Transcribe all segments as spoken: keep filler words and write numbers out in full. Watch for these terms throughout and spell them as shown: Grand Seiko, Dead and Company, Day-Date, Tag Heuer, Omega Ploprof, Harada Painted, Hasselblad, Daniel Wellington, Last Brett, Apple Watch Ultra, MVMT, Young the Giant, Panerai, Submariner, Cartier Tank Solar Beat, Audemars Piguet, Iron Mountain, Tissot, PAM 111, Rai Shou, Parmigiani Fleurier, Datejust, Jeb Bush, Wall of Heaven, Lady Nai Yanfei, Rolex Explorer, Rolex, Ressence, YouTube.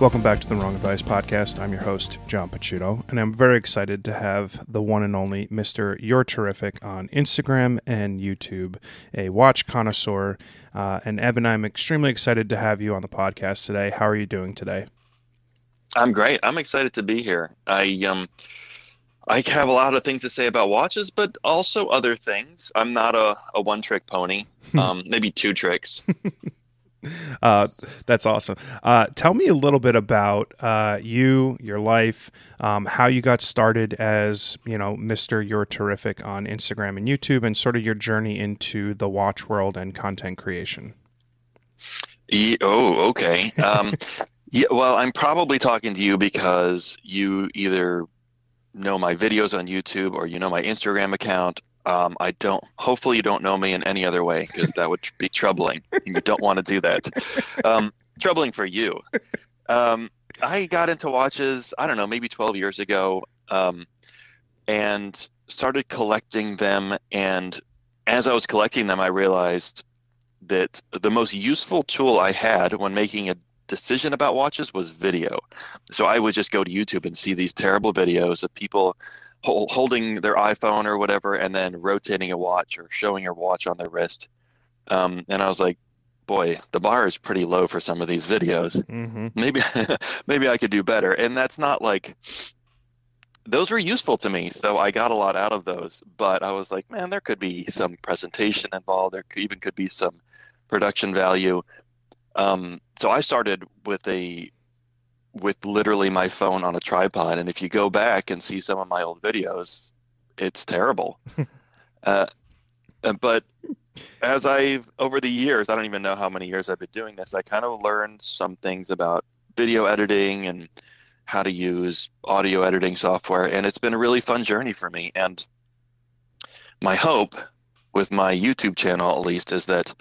Welcome back to the Wrong Advice Podcast. I'm your host, John Pacuto, and I'm very excited to have the one and only Mister Your Terrific on Instagram and YouTube, a watch connoisseur. Uh, and Evan, I'm extremely excited to have you on the podcast today. How are you doing today? I'm great. I'm excited to be here. I um, I have a lot of things to say about watches, but also other things. I'm not a, a one-trick pony, um, maybe two tricks. Uh, that's awesome. Uh, tell me a little bit about uh, you, your life, um, how you got started as, you know, Mister Your Terrific on Instagram and YouTube, and sort of your journey into the watch world and content creation. E- oh, okay. Um, yeah, well, I'm probably talking to you because you either know my videos on YouTube or you know my Instagram account. Um, I don't, hopefully you don't know me in any other way, because that would be troubling. You don't want to do that. Um, troubling for you. Um, I got into watches, I don't know, maybe twelve years ago, um, and started collecting them. And as I was collecting them, I realized that the most useful tool I had when making a decision about watches was video. So I would just go to YouTube and see these terrible videos of people holding their iPhone or whatever, and then rotating a watch or showing your watch on their wrist. Um, and I was like, boy, the bar is pretty low for some of these videos. Mm-hmm. Maybe, maybe I could do better. And that's not like, those were useful to me. So I got a lot out of those, but I was like, man, there could be some presentation involved. There could, even could be some production value. Um, so I started with a, with literally my phone on a tripod. And if you go back and see some of my old videos, it's terrible. uh, but as I've, over the years, I don't even know how many years I've been doing this, I kind of learned some things about video editing and how to use audio editing software. And it's been a really fun journey for me. And my hope with my YouTube channel, at least, is that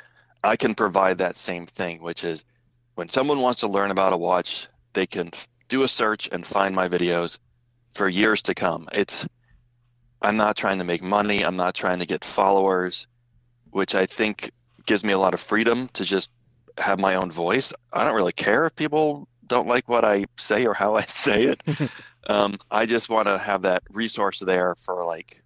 I can provide that same thing, which is when someone wants to learn about a watch, they can do a search and find my videos for years to come. It's, I'm not trying to make money. I'm not trying to get followers, which I think gives me a lot of freedom to just have my own voice. I don't really care if people don't like what I say or how I say it. um, I just want to have that resource there for like,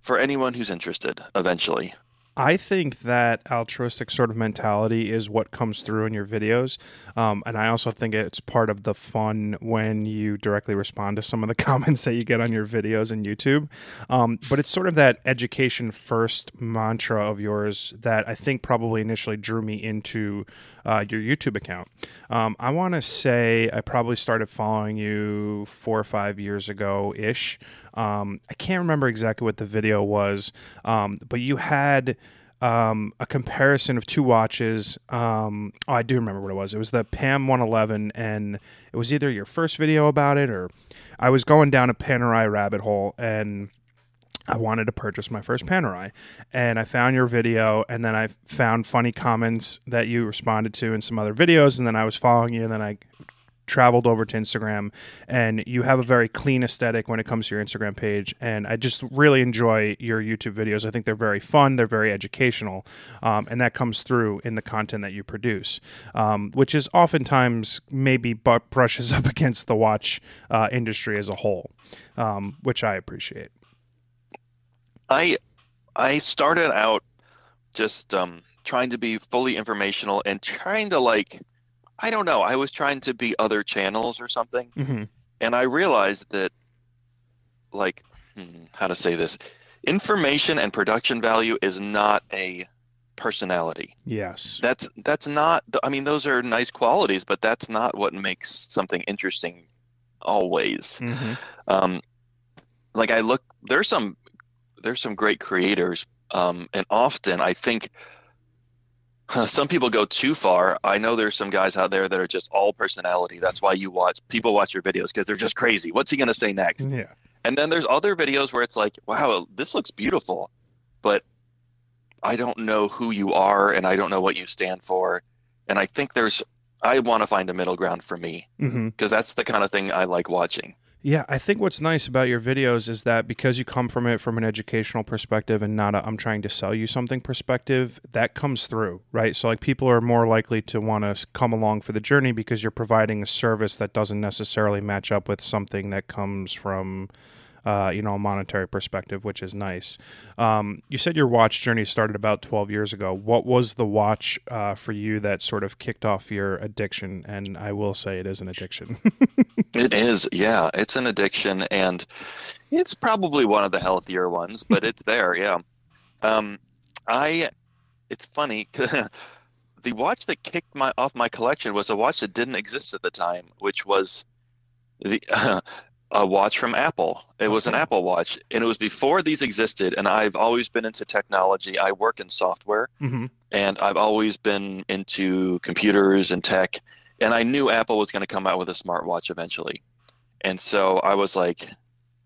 for anyone who's interested eventually. I think that altruistic sort of mentality is what comes through in your videos. Um, and I also think it's part of the fun when you directly respond to some of the comments that you get on your videos and YouTube. Um, but it's sort of that education first mantra of yours that I think probably initially drew me into uh, your YouTube account. Um, I want to say I probably started following you four or five years ago-ish. Um, I can't remember exactly what the video was, um, but you had um, a comparison of two watches. Um, oh, I do remember what it was. It was the PAM one eleven, and it was either your first video about it, or I was going down a Panerai rabbit hole, and I wanted to purchase my first Panerai, and I found your video, and then I found funny comments that you responded to in some other videos, and then I was following you, and then I traveled over to Instagram, and you have a very clean aesthetic when it comes to your Instagram page. And I just really enjoy your YouTube videos. I think they're very fun. They're very educational. Um, and that comes through in the content that you produce, um, which is oftentimes maybe but brushes up against the watch uh, industry as a whole, um, which I appreciate. I, I started out just um, trying to be fully informational and trying to like, I don't know. I was trying to be other channels or something. Mm-hmm. And I realized that, like, hmm, how to say this, information and production value is not a personality. Yes. That's, that's not, I mean, those are nice qualities, but that's not what makes something interesting always. Mm-hmm. Um, like I look, there's some, there's some great creators. Um, and often I think, some people go too far. I know there's some guys out there that are just all personality. That's why you watch people watch your videos, because they're just crazy. What's he going to say next? Yeah. And then there's other videos where it's like, wow, this looks beautiful, but I don't know who you are and I don't know what you stand for. And I think there's, I want to find a middle ground for me, because mm-hmm. that's the kind of thing I like watching. Yeah, I think what's nice about your videos is that because you come from it from an educational perspective and not a I'm trying to sell you something perspective, that comes through, right? So like people are more likely to want to come along for the journey because you're providing a service that doesn't necessarily match up with something that comes from, uh, you know, a monetary perspective, which is nice. Um, you said your watch journey started about twelve years ago. What was the watch uh, for you that sort of kicked off your addiction? And I will say it is an addiction. It is. Yeah, it's an addiction, and it's probably one of the healthier ones, but it's there. Yeah. Um, I, it's funny. The watch that kicked my off my collection was a watch that didn't exist at the time, which was the, uh, a watch from Apple. It was an Apple Watch, and it was before these existed. And I've always been into technology. I work in software, mm-hmm. and I've always been into computers and tech. And I knew Apple was going to come out with a smartwatch eventually. And so I was like,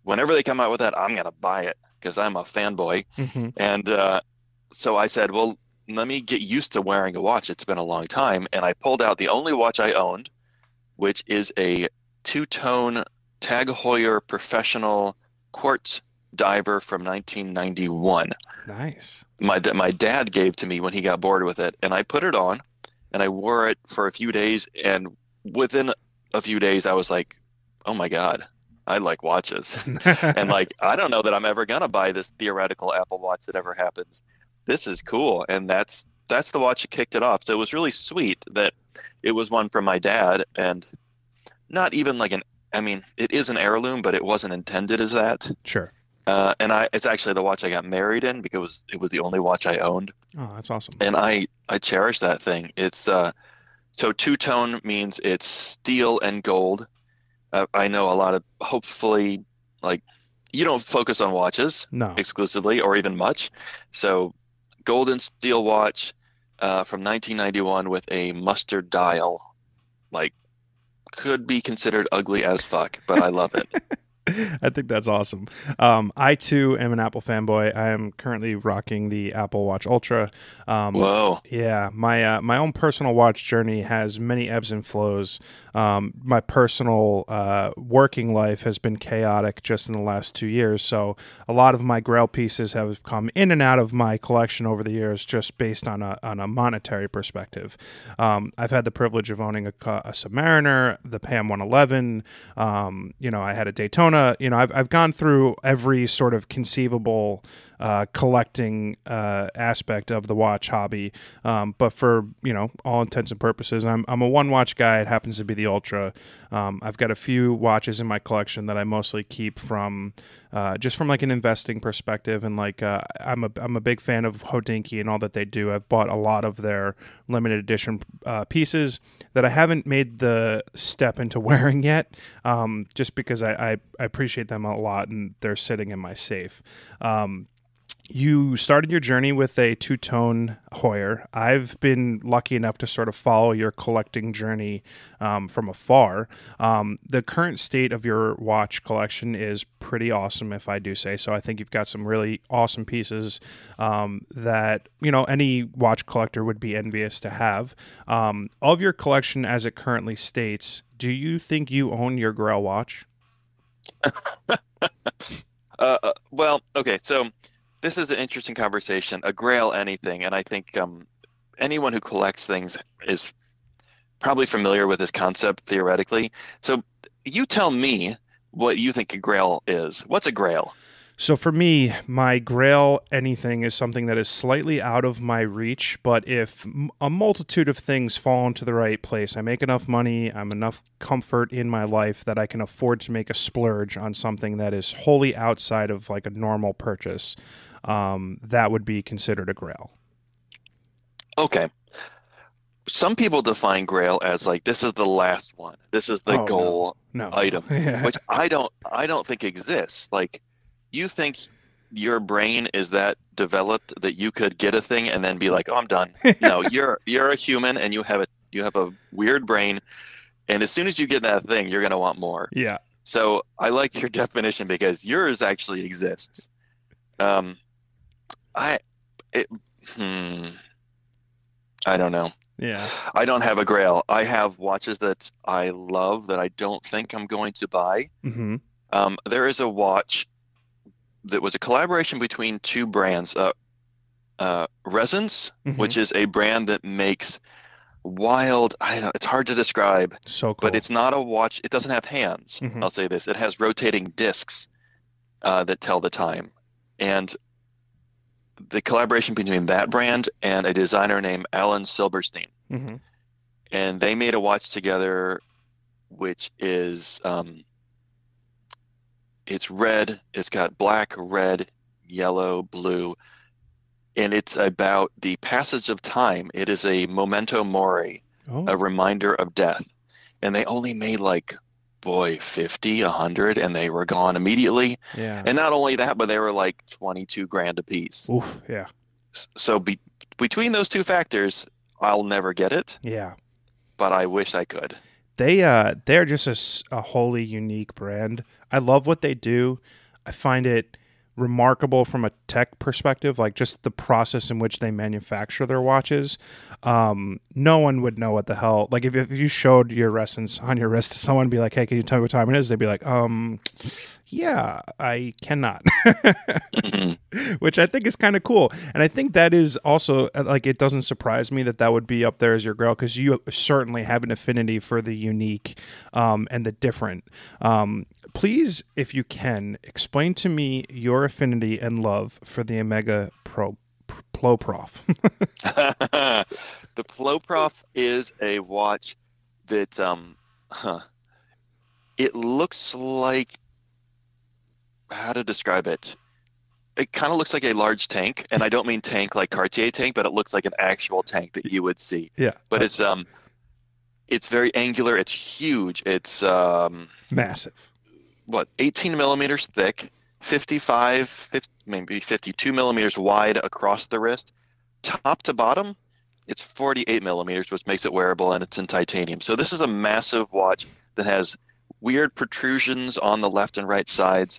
whenever they come out with that, I'm going to buy it because I'm a fanboy. Mm-hmm. And uh, so I said, well, let me get used to wearing a watch. It's been a long time. And I pulled out the only watch I owned, which is a two-tone Tag Heuer Professional Quartz Diver from nineteen ninety-one. Nice. My, my dad gave to me when he got bored with it, and I put it on. And I wore it for a few days, and within a few days, I was like, oh, my God, I like watches. And, like, I don't know that I'm ever going to buy this theoretical Apple Watch that ever happens. This is cool. And that's that's the watch that kicked it off. So it was really sweet that it was one from my dad, and not even like an – I mean, it is an heirloom, but it wasn't intended as that. Sure. Uh, and I, it's actually the watch I got married in because it was, it was the only watch I owned. Oh, that's awesome. And I, I cherish that thing. It's uh, so two-tone means it's steel and gold. Uh, I know a lot of, hopefully, like, you don't focus on watches no. exclusively or even much. So gold and steel watch uh, from nineteen ninety-one with a mustard dial, like, could be considered ugly as fuck, but I love it. I think that's awesome. Um, I, too, am an Apple fanboy. I am currently rocking the Apple Watch Ultra. Um, Whoa. Yeah. My uh, my own personal watch journey has many ebbs and flows. Um, my personal uh, working life has been chaotic just in the last two years. So a lot of my grail pieces have come in and out of my collection over the years just based on a, on a monetary perspective. Um, I've had the privilege of owning a, a Submariner, the PAM one eleven. Um, you know, I had a Daytona. Uh, you know, I've I've gone through every sort of conceivable uh, collecting uh, aspect of the watch hobby, um, but for you know all intents and purposes, I'm I'm a one watch guy. It happens to be the Ultra. Um, I've got a few watches in my collection that I mostly keep from uh, just from like an investing perspective, and like uh, I'm a I'm a big fan of Hodinkee and all that they do. I've bought a lot of their limited edition uh, pieces that I haven't made the step into wearing yet, um, just because I, I I appreciate them a lot, and they're sitting in my safe. Um, you started your journey with a two-tone Heuer. I've been lucky enough to sort of follow your collecting journey um, from afar. Um, the current state of your watch collection is pretty awesome, if I do say so. I think you've got some really awesome pieces um, that, you know, any watch collector would be envious to have. Um, of your collection as it currently states, do you think you own your Grail watch? uh, well, okay, so this is an interesting conversation. A Grail anything, and I think um, anyone who collects things is probably familiar with this concept theoretically. So you tell me what you think a Grail is. What's a Grail? So for me, my Grail anything is something that is slightly out of my reach, but if a multitude of things fall into the right place, I make enough money, I'm enough comfort in my life that I can afford to make a splurge on something that is wholly outside of like a normal purchase, um, that would be considered a Grail. Okay. Some people define Grail as like, this is the last one. This is the oh, goal no. No. item, yeah. which I don't, I don't think exists. Like, you think your brain is that developed that you could get a thing and then be like, "Oh, I'm done." No, you're you're a human and you have a you have a weird brain, and as soon as you get that thing, you're gonna want more. Yeah. So I like your definition because yours actually exists. Um, I, it, hmm, I don't know. Yeah. I don't have a Grail. I have watches that I love that I don't think I'm going to buy. Mm-hmm. Um, there is a watch that was a collaboration between two brands, uh, uh, Ressence, mm-hmm. which is a brand that makes wild, I don't know, it's hard to describe, so cool. but it's not a watch. It doesn't have hands. Mm-hmm. I'll say this. It has rotating discs uh, that tell the time. And the collaboration between that brand and a designer named Alan Silberstein. Mm-hmm. And they made a watch together, which is, um, it's red. It's got black, red, yellow, blue. And it's about the passage of time. It is a memento mori, oh. a reminder of death. And they only made like, boy, fifty, a hundred, and they were gone immediately. Yeah. And not only that, but they were like twenty-two grand a piece. Oof, yeah. So be- between those two factors, I'll never get it. Yeah. But I wish I could. They, uh, they're just a, a wholly unique brand. I love what they do. I find it remarkable from a tech perspective, like just the process in which they manufacture their watches. Um, no one would know what the hell, like if, if you showed your Ressence on your wrist to someone and be like, hey, can you tell me what time it is? They'd be like, um, yeah, I cannot, which I think is kind of cool. And I think that is also like, it doesn't surprise me that that would be up there as your grail, because you certainly have an affinity for the unique, um, and the different, um, please, if you can, explain to me your affinity and love for the Omega Pro, Ploprof. The Ploprof is a watch that um, huh, it looks like, how to describe it? It kind of looks like a large tank, and I don't mean tank like Cartier tank, but it looks like an actual tank that you would see. Yeah, but it's um, it's very angular. It's huge. It's um, massive. What, eighteen millimeters thick, fifty-five, fifty, maybe fifty-two millimeters wide across the wrist. Top to bottom, it's forty-eight millimeters, which makes it wearable, and it's in titanium. So this is a massive watch that has weird protrusions on the left and right sides,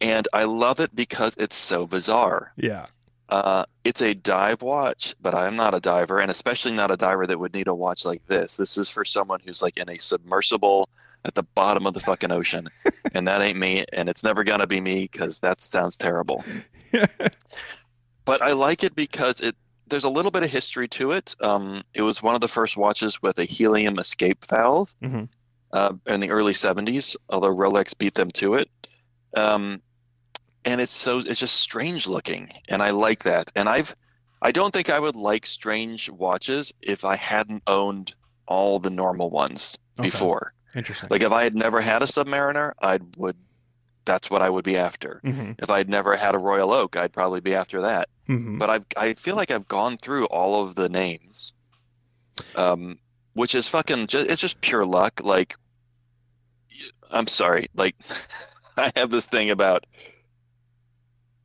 and I love it because it's so bizarre. Yeah. Uh, it's a dive watch, but I'm not a diver, and especially not a diver that would need a watch like this. This is for someone who's like in a submersible at the bottom of the fucking ocean, and that ain't me, and it's never gonna be me, because that sounds terrible. But I like it because it there's a little bit of history to it. Um, it was one of the first watches with a helium escape valve, mm-hmm. uh, in the early seventies, although Rolex beat them to it. Um, and it's so it's just strange looking, and I like that. And I've I don't think I would like strange watches if I hadn't owned all the normal ones okay. before. Interesting. Like if I had never had a Submariner, I would. That's what I would be after. Mm-hmm. If I had never had a Royal Oak, I'd probably be after that. Mm-hmm. But I I feel like I've gone through all of the names, um, which is fucking. Just, it's just pure luck. Like, I'm sorry. Like, I have this thing about.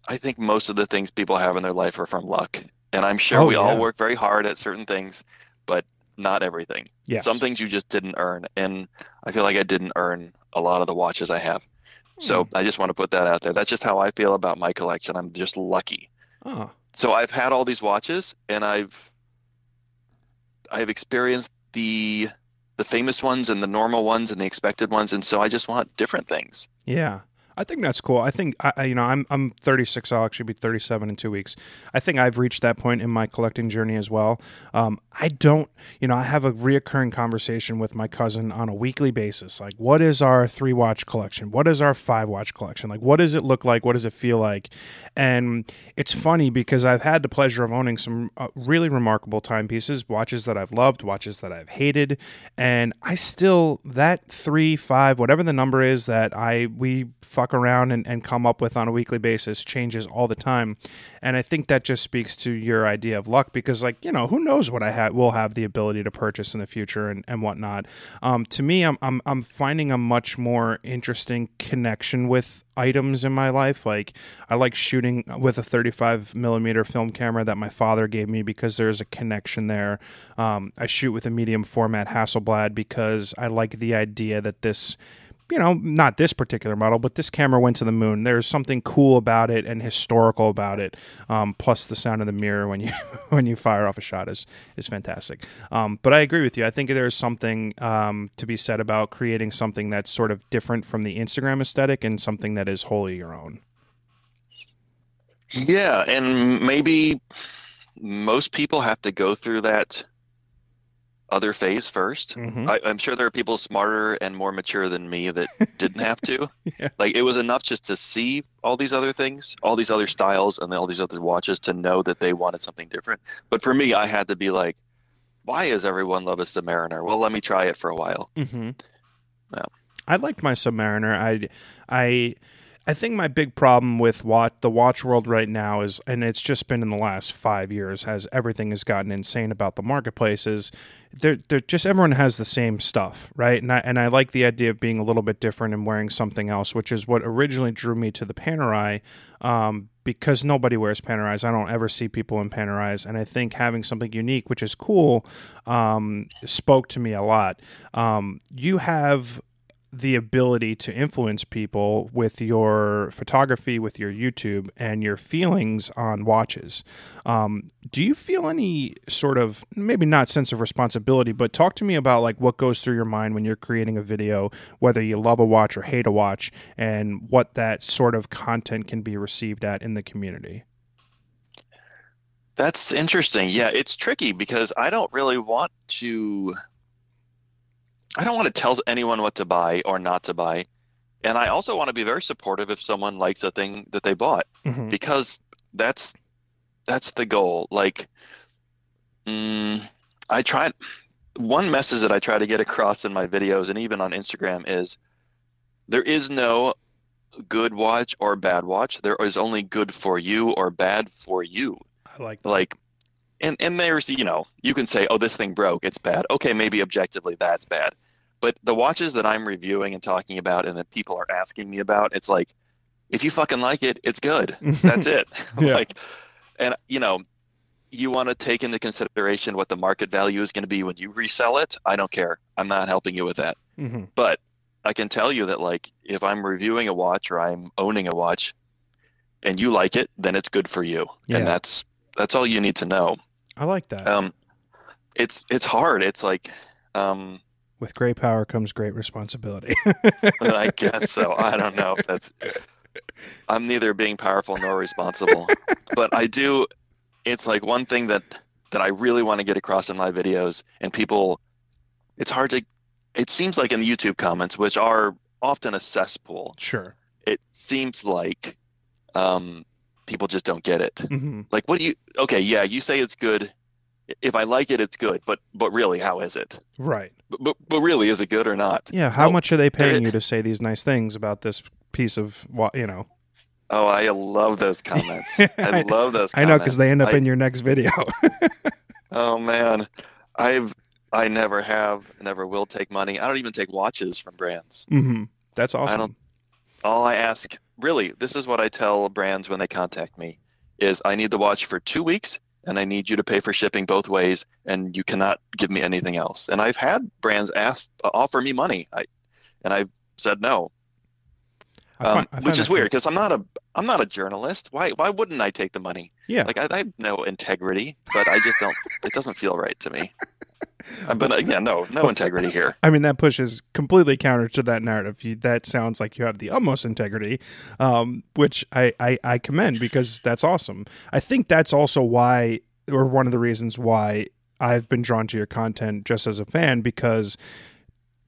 I think most of the things people have in their life are from luck, and I'm sure oh, we yeah. all work very hard at certain things, but. Not everything. Yes. Some things you just didn't earn. And I feel like I didn't earn a lot of the watches I have. So mm. I just want to put that out there. That's just how I feel about my collection. I'm just lucky. Oh. So I've had all these watches, and I've I've experienced the the famous ones and the normal ones and the expected ones, and so I just want different things. Yeah. I think that's cool. I think, I, you know, I'm I'm thirty-six. I'll actually be thirty-seven in two weeks. I think I've reached that point in my collecting journey as well. Um, I don't, you know, I have a reoccurring conversation with my cousin on a weekly basis. Like, what is our three-watch collection? What is our five-watch collection? Like, what does it look like? What does it feel like? And it's funny because I've had the pleasure of owning some uh, really remarkable timepieces, watches that I've loved, watches that I've hated. And I still, that three, five, whatever the number is that I, we fuck around and, and come up with on a weekly basis changes all the time. And I think that just speaks to your idea of luck, because like, you know, who knows what I have, will have the ability to purchase in the future and, and whatnot. Um, to me, I'm, I'm, I'm finding a much more interesting connection with items in my life. Like I like shooting with a thirty-five millimeter film camera that my father gave me because there's a connection there. Um, I shoot with a medium format Hasselblad because I like the idea that this you know, not this particular model, but this camera went to the moon. There's something cool about it and historical about it. Um, plus the sound of the mirror when you when you fire off a shot is is fantastic. Um, but I agree with you. I think there's something um, to be said about creating something that's sort of different from the Instagram aesthetic and something that is wholly your own. Yeah, and maybe most people have to go through that other phase first. Mm-hmm. I, I'm sure there are people smarter and more mature than me that didn't have to. Yeah. Like, it was enough just to see all these other things, all these other styles, and all these other watches to know that they wanted something different. But for me, I had to be like, why is everyone love a Submariner? Well, let me try it for a while. Mm-hmm. Yeah. I liked my Submariner. I, I, I think my big problem with watch, the watch world right now is, and it's just been in the last five years as everything has gotten insane about the marketplace, is they're, they're just, everyone has the same stuff, right? And I, and I like the idea of being a little bit different and wearing something else, which is what originally drew me to the Panerai, um, because nobody wears Panerais. I don't ever see people in Panerais, and I think having something unique, which is cool, um, spoke to me a lot. Um, you have the ability to influence people with your photography, with your YouTube, and your feelings on watches. Um, do you feel any sort of, maybe not sense of responsibility, but talk to me about like what goes through your mind when you're creating a video, whether you love a watch or hate a watch, and what that sort of content can be received at in the community? That's interesting. Yeah, it's tricky because I don't really want to... I don't want to tell anyone what to buy or not to buy. And I also want to be very supportive if someone likes a thing that they bought, mm-hmm. because that's, that's the goal. Like, mm, I tried one message that I try to get across in my videos and even on Instagram is there is no good watch or bad watch. There is only good for you or bad for you. I like that. Like, And and there's, you know, you can say, oh, this thing broke, it's bad. Okay, maybe objectively that's bad. But the watches that I'm reviewing and talking about and that people are asking me about, it's like, if you fucking like it, it's good. That's it. Yeah. Like, and, you know, you want to take into consideration what the market value is going to be when you resell it. I don't care. I'm not helping you with that. Mm-hmm. But I can tell you that, like, if I'm reviewing a watch or I'm owning a watch and you like it, then it's good for you. Yeah. And that's that's all you need to know. I like that. Um, it's it's hard. It's like... Um, with great power comes great responsibility. I guess so. I don't know if that's... I'm neither being powerful nor responsible. But I do... It's like one thing that, that I really want to get across in my videos, and people... It's hard to... It seems like in the YouTube comments, which are often a cesspool. Sure. It seems like... Um, people just don't get it. Mm-hmm. Like, what do you, okay, yeah, you say it's good. If I like it, it's good, but but really, how is it? Right. But, but, but really, is it good or not? Yeah, how oh, much are they paying it, you to say these nice things about this piece of, you know? Oh, I love those comments. I love those comments. I know, because they end up I, in your next video. Oh, man. I've, I never have, never will take money. I don't even take watches from brands. Mm-hmm. That's awesome. I don't, all I ask... Really, this is what I tell brands when they contact me, is I need the watch for two weeks, and I need you to pay for shipping both ways, and you cannot give me anything else. And I've had brands ask, offer me money, I, and I've said no, um, I find, I find which is weird because I'm not a I'm not a journalist. Why why wouldn't I take the money? Yeah, like I, I have no integrity, but I just don't. It doesn't feel right to me. But yeah, no, no integrity here. I mean, that pushes completely counter to that narrative. You, that sounds like you have the utmost integrity, um, which I, I, I commend because that's awesome. I think that's also why, or one of the reasons why I've been drawn to your content just as a fan, because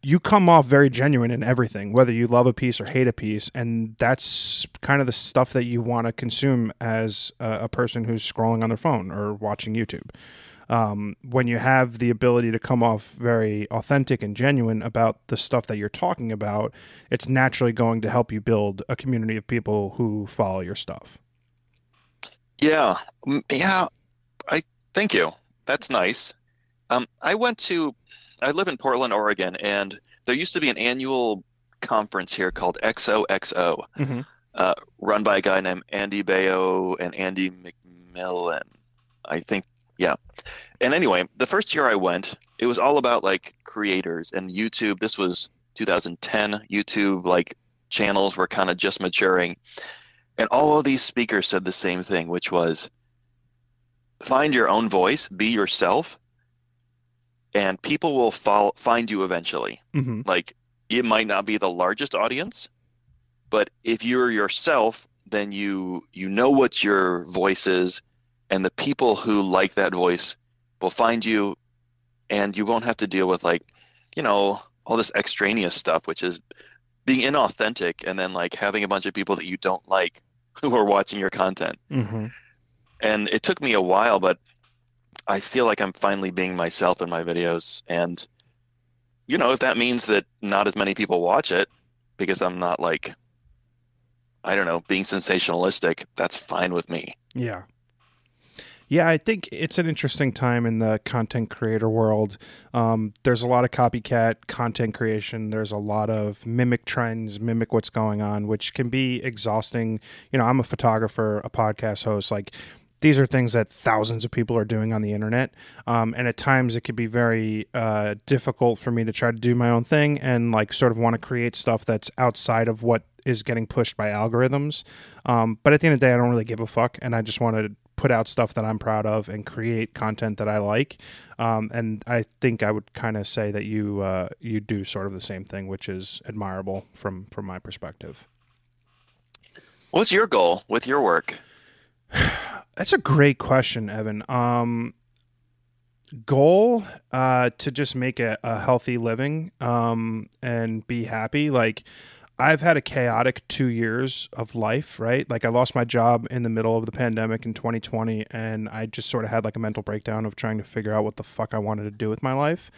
you come off very genuine in everything, whether you love a piece or hate a piece. And that's kind of the stuff that you want to consume as a, a person who's scrolling on their phone or watching YouTube. Um, when you have the ability to come off very authentic and genuine about the stuff that you're talking about, it's naturally going to help you build a community of people who follow your stuff. Yeah. Yeah. I thank you. That's nice. Um, I went to, I live in Portland, Oregon, and there used to be an annual conference here called X O X O, mm-hmm. uh, run by a guy named Andy Baio and Andy McMillan, I think. Yeah. And anyway, the first year I went, it was all about like creators and YouTube. This was two thousand ten YouTube like channels were kind of just maturing. And all of these speakers said the same thing, which was find your own voice, be yourself, and people will follow, find you eventually. Mm-hmm. Like, it might not be the largest audience, but if you're yourself, then you you know what your voice is, and the people who like that voice will find you, and you won't have to deal with, like, you know, all this extraneous stuff, which is being inauthentic and then, like, having a bunch of people that you don't like who are watching your content. Mm-hmm. And it took me a while, but I feel like I'm finally being myself in my videos. And, you know, if that means that not as many people watch it because I'm not, like, I don't know, being sensationalistic, that's fine with me. Yeah. Yeah, I think it's an interesting time in the content creator world. Um, there's a lot of copycat content creation. There's a lot of mimic trends, mimic what's going on, which can be exhausting. You know, I'm a photographer, a podcast host. Like, these are things that thousands of people are doing on the internet. Um, and at times it could be very uh, difficult for me to try to do my own thing and, like, sort of want to create stuff that's outside of what is getting pushed by algorithms. Um, but at the end of the day, I don't really give a fuck. And I just want to put out stuff that I'm proud of and create content that I like. Um, and I think I would kind of say that you, uh, you do sort of the same thing, which is admirable from, from my perspective. What's your goal with your work? That's a great question, Evan. Um, goal, uh, to just make a, a healthy living, um, and be happy. Like, I've had a chaotic two years of life, right? Like, I lost my job in the middle of the pandemic in twenty twenty, and I just sort of had, like, a mental breakdown of trying to figure out what the fuck I wanted to do with my life.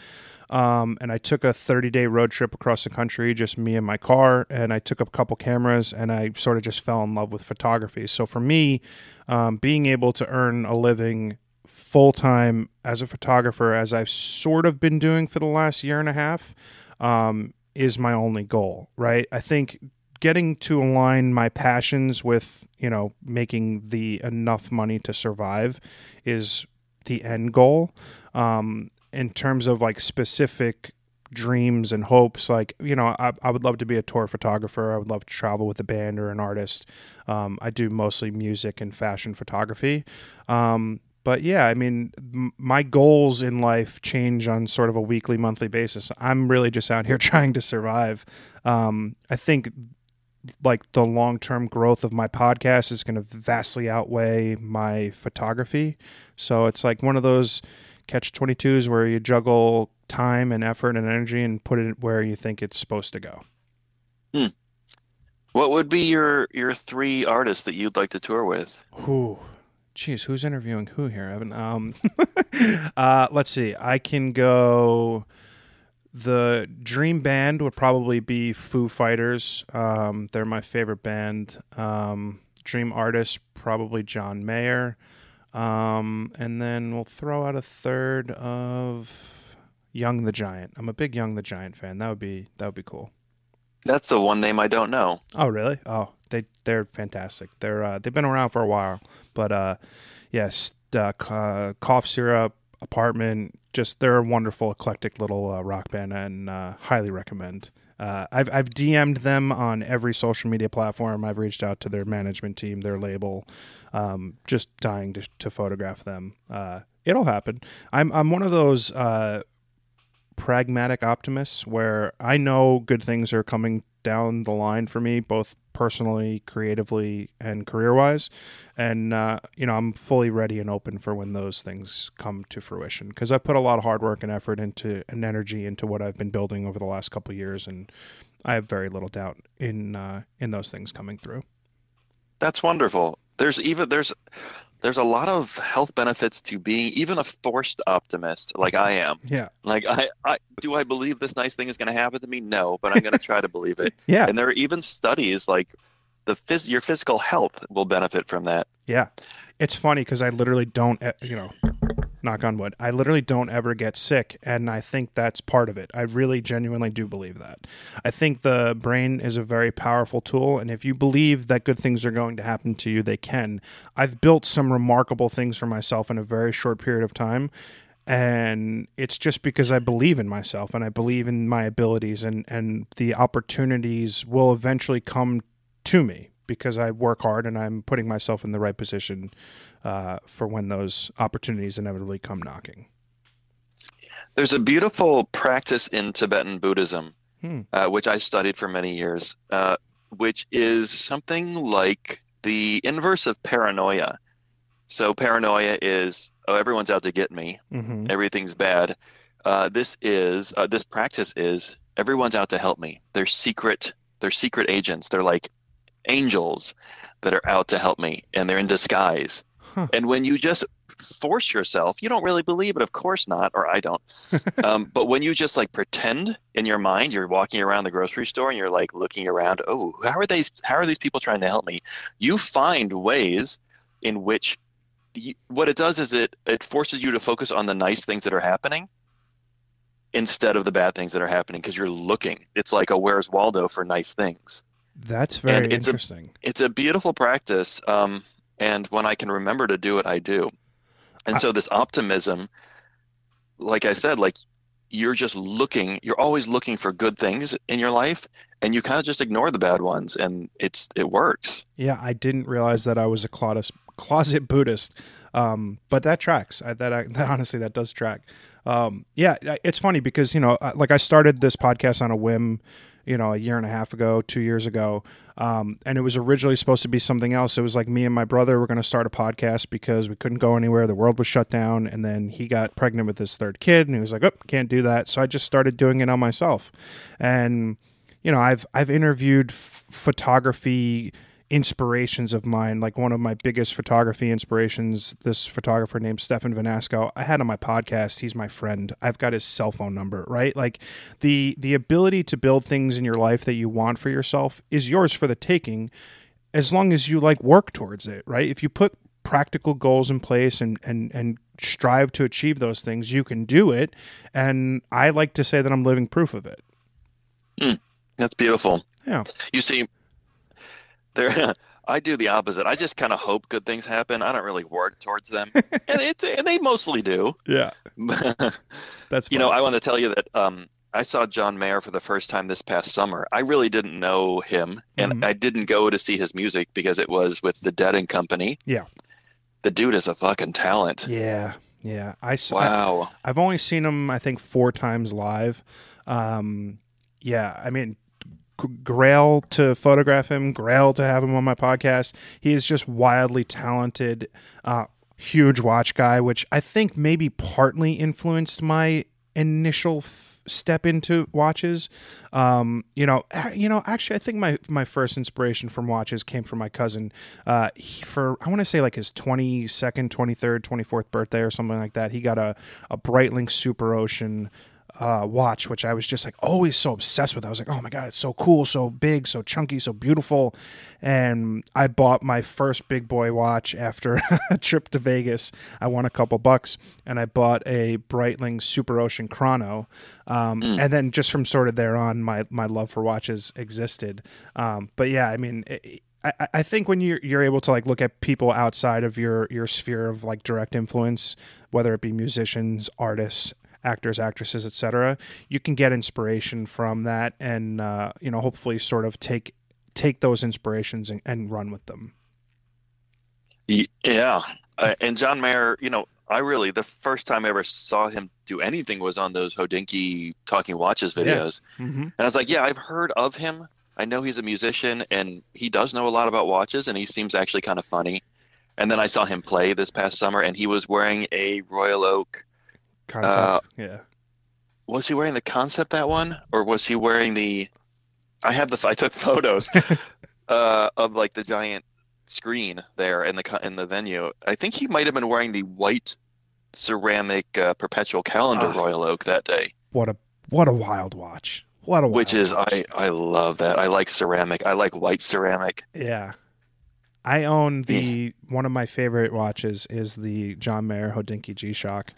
Um, and I took a thirty-day road trip across the country, just me and my car, and I took up a couple cameras, and I sort of just fell in love with photography. So for me, um, being able to earn a living full-time as a photographer, as I've sort of been doing for the last year and a half, um, is my only goal, right? I think getting to align my passions with, you know, making the enough money to survive is the end goal. Um, in terms of, like, specific dreams and hopes, like, you know, I, I would love to be a tour photographer. I would love to travel with a band or an artist. Um, I do mostly music and fashion photography. Um, But yeah, I mean, my goals in life change on sort of a weekly, monthly basis. I'm really just out here trying to survive. Um, I think, like, the long-term growth of my podcast is going to vastly outweigh my photography. So it's like one of those catch twenty-twos where you juggle time and effort and energy and put it where you think it's supposed to go. Hmm. What would be your, your three artists that you'd like to tour with? Ooh. Jeez, who's interviewing who here, Evan? Um, uh, let's see. I can go. The dream band would probably be Foo Fighters. Um, they're my favorite band. Um, dream artist, probably John Mayer. Um, and then we'll throw out a third of Young the Giant. I'm a big Young the Giant fan. That would be that would be cool. That's the one name I don't know. Oh, really? Oh, they they're fantastic. They're uh, they've been around for a while, but uh, yes, uh, uh, Cough Syrup, Apartment, just they're a wonderful, eclectic little uh, rock band, and uh, highly recommend. Uh, I've I've D M'd them on every social media platform. I've reached out to their management team, their label, um, just dying to, to photograph them. Uh, it'll happen. I'm I'm one of those. Uh, pragmatic optimists where I know good things are coming down the line for me, both personally, creatively, and career-wise. And, uh, you know, I'm fully ready and open for when those things come to fruition, because I put a lot of hard work and effort into and energy into what I've been building over the last couple of years. And I have very little doubt in, uh, in those things coming through. That's wonderful. There's even, there's, there's a lot of health benefits to being even a forced optimist, like I am. Yeah. Like, I, I do I believe this nice thing is going to happen to me? No, but I'm going to try to believe it. Yeah. And there are even studies like the phys- your physical health will benefit from that. Yeah. It's funny because I literally don't, you know, knock on wood, I literally don't ever get sick. And I think that's part of it. I really genuinely do believe that. I think the brain is a very powerful tool. And if you believe that good things are going to happen to you, they can. I've built some remarkable things for myself in a very short period of time. And it's just because I believe in myself and I believe in my abilities, and, and the opportunities will eventually come to me because I work hard and I'm putting myself in the right position uh, for when those opportunities inevitably come knocking. There's a beautiful practice in Tibetan Buddhism, hmm. uh, which I studied for many years, uh, which is something like the inverse of paranoia. So paranoia is, oh, everyone's out to get me. Mm-hmm. Everything's bad. Uh, this is uh, this practice is everyone's out to help me. They're secret. They're secret agents. They're like angels that are out to help me, and they're in disguise. Huh. And when you just force yourself, you don't really believe it. Of course not, or I don't. um, but when you just like pretend in your mind, you're walking around the grocery store and you're like looking around. Oh, how are they? How are these people trying to help me? You find ways in which. What it does is it, it forces you to focus on the nice things that are happening instead of the bad things that are happening because you're looking. It's like a Where's Waldo for nice things. That's very it's interesting. A, it's a beautiful practice, um, and when I can remember to do it, I do. And I, so this optimism, like I said, like you're just looking. You're always looking for good things in your life, and you kind of just ignore the bad ones, and it's it works. Yeah, I didn't realize that I was a Claudus. Closet Buddhist, um, but that tracks. I, that, I, that honestly, that does track. Um, yeah, it's funny because you know, like I started this podcast on a whim, you know, a year and a half ago, two years ago, um, and it was originally supposed to be something else. It was like me and my brother were going to start a podcast because we couldn't go anywhere, the world was shut down, and then he got pregnant with his third kid, and he was like, "Oh, can't do that." So I just started doing it on myself, and you know, I've I've interviewed f- photography. inspirations of mine, like one of my biggest photography inspirations, this photographer named Stefan Venasco, I had on my podcast. He's my friend. I've got his cell phone number, right? Like the the ability to build things in your life that you want for yourself is yours for the taking, as long as you like work towards it, right? If you put practical goals in place and and and strive to achieve those things, you can do it. And I like to say that I'm living proof of it. Mm, that's beautiful. Yeah, you see. There, I do the opposite. I just kind of hope good things happen. I don't really work towards them, and, it's, and they mostly do. Yeah, that's you know. I want to tell you that um, I saw John Mayer for the first time this past summer. I really didn't know him, and mm-hmm. I didn't go to see his music because it was with the Dead and Company. Yeah, the dude is a fucking talent. Yeah, yeah. I wow. I, I've only seen him, I think, four times live. Um, yeah, I mean. Grail to photograph him, Grail to have him on my podcast. He is just wildly talented, uh, huge watch guy, which I think maybe partly influenced my initial f- step into watches. Um, you know, you know, actually, I think my, my first inspiration from watches came from my cousin uh, he, for, I want to say like his twenty-second, twenty-third, twenty-fourth birthday or something like that. He got a, a Breitling Super Ocean Uh, watch, which I was just like always so obsessed with. I was like, oh my God, it's so cool, so big, so chunky, so beautiful. And I bought my first big boy watch after a trip to Vegas. I won a couple bucks and I bought a Breitling Super Ocean Chrono. Um, mm. And then just from sort of there on, my, my love for watches existed. Um, but yeah, I mean, it, I, I think when you're, you're able to like look at people outside of your, your sphere of like direct influence, whether it be musicians, artists, actors, actresses, et cetera. You can get inspiration from that, and uh, you know, hopefully, sort of take take those inspirations and, and run with them. Yeah, uh, and John Mayer, you know, I really the first time I ever saw him do anything was on those Hodinkee Talking Watches videos, yeah. mm-hmm. and I was like, yeah, I've heard of him. I know he's a musician, and he does know a lot about watches, and he seems actually kind of funny. And then I saw him play this past summer, and he was wearing a Royal Oak. Concept, uh, yeah. Was he wearing the concept that one, or was he wearing the? I have the. I took photos uh, of like the giant screen there in the in the venue. I think he might have been wearing the white ceramic uh, perpetual calendar oh, Royal Oak that day. What a what a wild watch! What a wild which is watch. I I love that. I like ceramic. I like white ceramic. Yeah. I own the yeah. one of my favorite watches is the John Mayer Hodinkee G-Shock.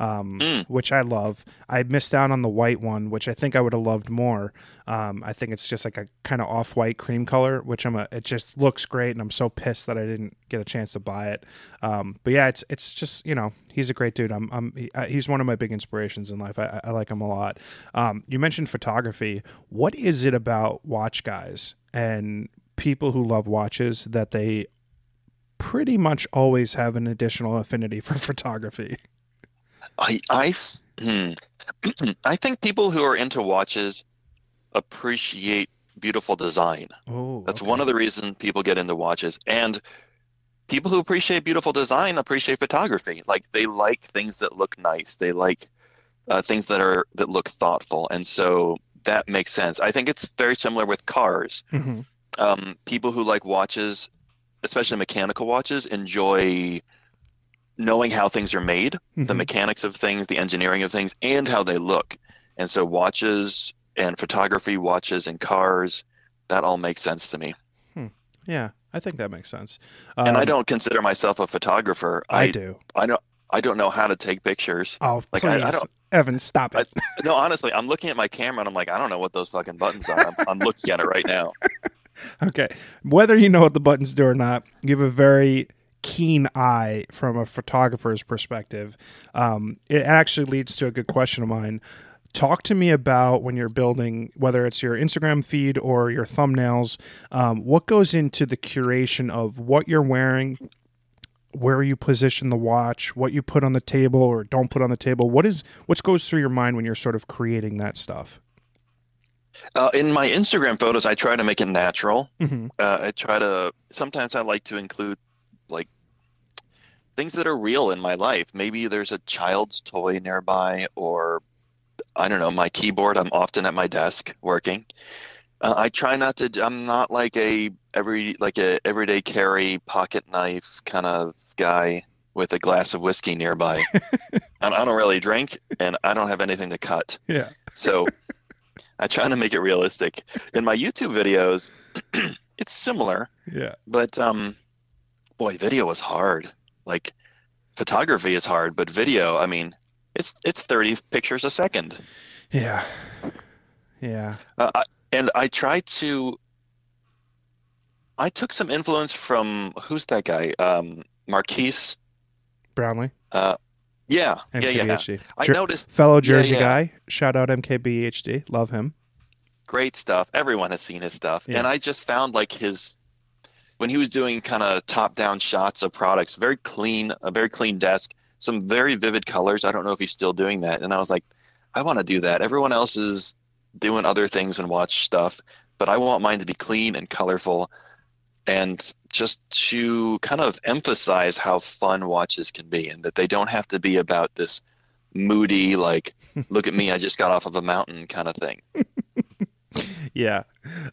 um, mm. which I love. I missed out on the white one, which I think I would have loved more. Um, I think it's just like a kind of off-white cream color, which I'm a, it just looks great, and I'm so pissed that I didn't get a chance to buy it. Um, but yeah, it's it's just, you know, he's a great dude. I'm, I'm he, uh, he's one of my big inspirations in life. I, I like him a lot. Um, you mentioned photography. What is it about watch guys and people who love watches that they pretty much always have an additional affinity for photography? I I hmm. I think people who are into watches appreciate beautiful design. Oh, that's okay. One of the reasons people get into watches, and people who appreciate beautiful design appreciate photography. Like they like things that look nice. They like uh, things that are that look thoughtful, and so that makes sense. I think it's very similar with cars. Mm-hmm. Um, people who like watches, especially mechanical watches, enjoy knowing how things are made, mm-hmm. the mechanics of things, the engineering of things, and how they look. And so watches and photography, watches and cars, that all makes sense to me. Hmm. Yeah, I think that makes sense. Um, and I don't consider myself a photographer. I, I do. I don't, I don't know how to take pictures. Oh, like, please, I, I don't, Evan, stop it. I, no, honestly, I'm looking at my camera and I'm like, I don't know what those fucking buttons are. I'm, I'm looking at it right now. Okay. Whether you know what the buttons do or not, you have a very keen eye from a photographer's perspective. Um, it actually leads to a good question of mine. Talk to me about when you're building, whether it's your Instagram feed or your thumbnails, um, what goes into the curation of what you're wearing, where you position the watch, what you put on the table or don't put on the table. What is what goes through your mind when you're sort of creating that stuff? Uh, in my Instagram photos, I try to make it natural. Mm-hmm. Uh, I try to, sometimes I like to include like things that are real in my life. Maybe there's a child's toy nearby, or I don't know, my keyboard. I'm often at my desk working. Uh, I try not to, I'm not like a every, like a everyday carry pocket knife kind of guy with a glass of whiskey nearby. And I don't really drink and I don't have anything to cut. Yeah. So I try to make it realistic. In my YouTube videos, it's similar. Yeah. But um, boy, video is hard. Like, photography is hard, but video, I mean, it's it's thirty pictures a second. Yeah. Yeah. Uh, I, and I try to. I took some influence from who's that guy? Um, Marques Brownlee. Uh. Yeah, M K B H D. yeah, yeah. I Jer- noticed fellow Jersey yeah, yeah. guy. Shout out M K B H D. Love him. Great stuff. Everyone has seen his stuff, yeah. And I just found like his when he was doing kind of top-down shots of products, very clean, a very clean desk, some very vivid colors. I don't know if he's still doing that. And I was like, I want to do that. Everyone else is doing other things and watch stuff, but I want mine to be clean and colorful, and just to kind of emphasize how fun watches can be, and that they don't have to be about this moody, like, look at me, I just got off of a mountain kind of thing. Yeah,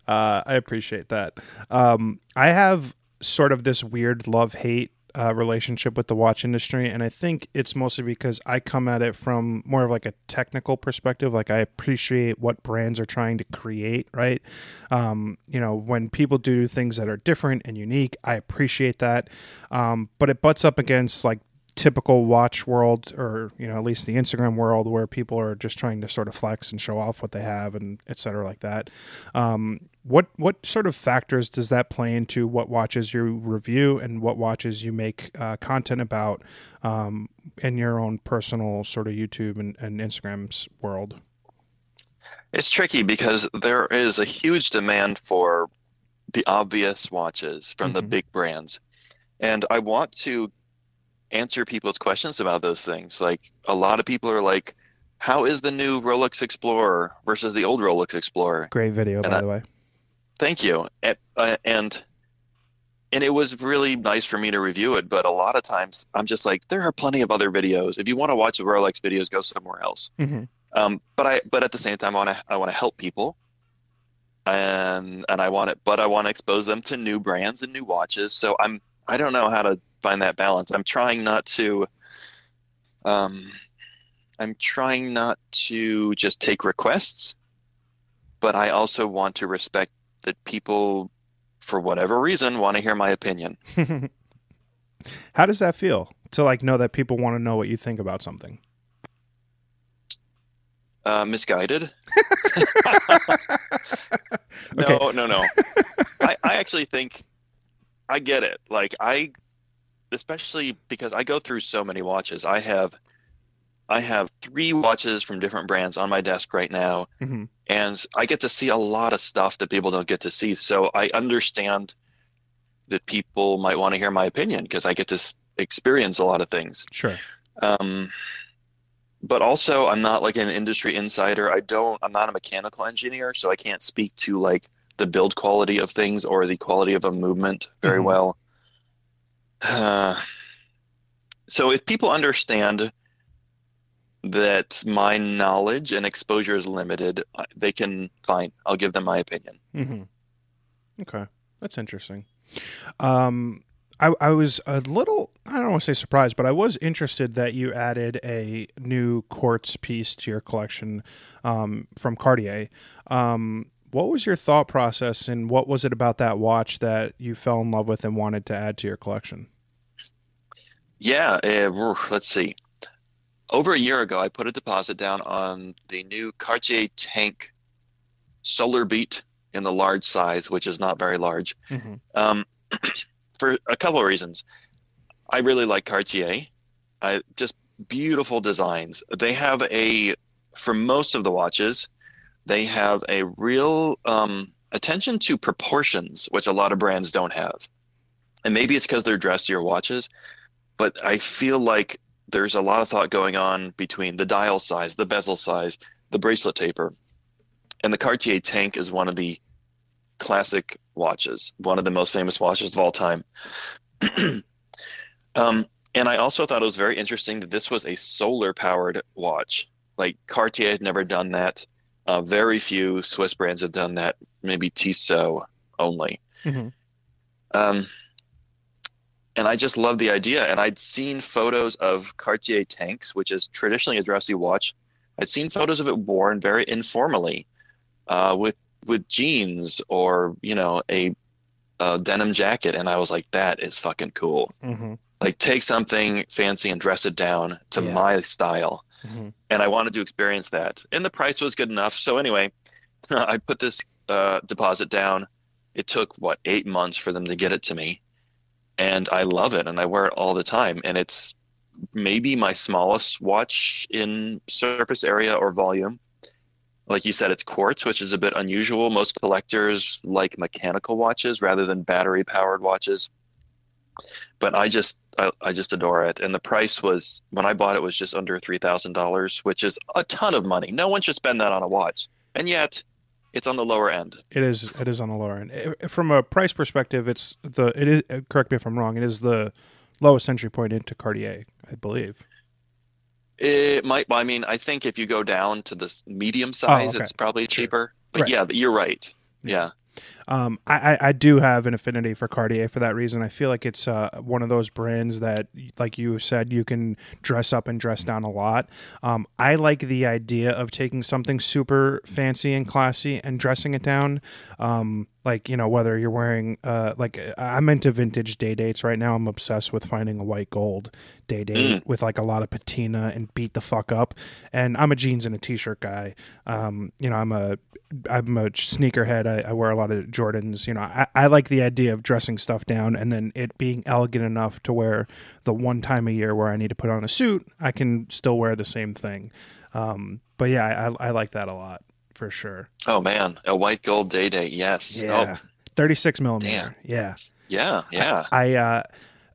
uh, I appreciate that. Um, I have sort of this weird love-hate uh, relationship with the watch industry, and I think it's mostly because I come at it from more of like a technical perspective. Like, I appreciate what brands are trying to create, right? Um, you know, when people do things that are different and unique, I appreciate that. Um, but it butts up against like typical watch world, or, you know, at least the Instagram world, where people are just trying to sort of flex and show off what they have and et cetera like that. Um, What what sort of factors does that play into what watches you review and what watches you make uh, content about um, in your own personal sort of YouTube and, and Instagram's world? It's tricky because there is a huge demand for the obvious watches from mm-hmm. the big brands. And I want to answer people's questions about those things. Like, a lot of people are like, how is the new Rolex Explorer versus the old Rolex Explorer? Great video, and by I, the way. Thank you. And, uh, and and it was really nice for me to review it, but a lot of times I'm just like, there are plenty of other videos. If you want to watch the Rolex videos, go somewhere else. Mm-hmm. Um, but I but at the same time, I want to I want to help people, and and I want it, but I want to expose them to new brands and new watches. So I'm I don't know how to find that balance. I'm trying not to. Um, I'm trying not to just take requests, but I also want to respect that people, for whatever reason, want to hear my opinion. How does that feel to like know that people want to know what you think about something? Uh, misguided. no, okay. no, no, no. I, I actually think I get it. Like I, especially because I go through so many watches. I have, I have three watches from different brands on my desk right now, mm-hmm. and I get to see a lot of stuff that people don't get to see. So I understand that people might want to hear my opinion because I get to experience a lot of things. Sure. Um. But also, I'm not like an industry insider. I don't, I'm not a mechanical engineer, so I can't speak to like the build quality of things or the quality of a movement very mm-hmm. well. Uh, so if people understand that my knowledge and exposure is limited, they can, fine, I'll give them my opinion. Mm-hmm. Okay. That's interesting. Um, I, I was a little, I don't want to say surprised, but I was interested that you added a new quartz piece to your collection um, from Cartier. Um, what was your thought process, and what was it about that watch that you fell in love with and wanted to add to your collection? Yeah, uh, let's see. Over a year ago, I put a deposit down on the new Cartier Tank Solar Beat in the large size, which is not very large. Mm-hmm. Um For a couple of reasons. I really like Cartier. I, just beautiful designs. They have a, for most of the watches, they have a real um, attention to proportions, which a lot of brands don't have. And maybe it's because they're dressier watches, but I feel like there's a lot of thought going on between the dial size, the bezel size, the bracelet taper. And the Cartier Tank is one of the classic watches, one of the most famous watches of all time. um, and I also thought it was very interesting that this was a solar powered watch. Like Cartier had never done that. Uh, very few Swiss brands have done that. Maybe Tissot only. Mm-hmm. Um, and I just love the idea. And I'd seen photos of Cartier Tanks, which is traditionally a dressy watch. I'd seen photos of it worn very informally uh, with with jeans or, you know, a, a denim jacket. And I was like, that is fucking cool. Mm-hmm. Like take something fancy and dress it down to yeah. my style. Mm-hmm. And I wanted to experience that. And the price was good enough. So anyway, I put this uh, deposit down. It took what, eight months for them to get it to me. And I love it. And I wear it all the time. And it's maybe my smallest watch in surface area or volume. Like you said, it's quartz, which is a bit unusual. Most collectors like mechanical watches rather than battery-powered watches. But I just I, I just adore it. And the price was, when I bought it, was just under three thousand dollars, which is a ton of money. No one should spend that on a watch. And yet, it's on the lower end. It is It is on the lower end. From a price perspective, it's the, it is, correct me if I'm wrong, it is the lowest entry point into Cartier, I believe. It might. I mean, I think if you go down to the medium size, oh, okay. it's probably cheaper. Sure. But right. yeah, you're right. Yeah. Um, I, I do have an affinity for Cartier for that reason. I feel like it's uh, one of those brands that, like you said, you can dress up and dress down a lot. Um, I like the idea of taking something super fancy and classy and dressing it down. Um, like, you know, whether you're wearing, uh, like, I'm into vintage Day-Dates right now. I'm obsessed with finding a white gold Day-Date mm. with, like, a lot of patina and beat the fuck up. And I'm a jeans and a t-shirt guy. Um, you know, I'm a, I'm a sneakerhead. I, I wear a lot of Jordans. You know, I, I like the idea of dressing stuff down and then it being elegant enough to where the one time a year where I need to put on a suit, I can still wear the same thing. Um, but, yeah, I, I like that a lot. For sure. Oh man, a white gold Day-Date, yes. Yeah. Oh. thirty-six millimeter. Damn. Yeah. Yeah, yeah. I, I uh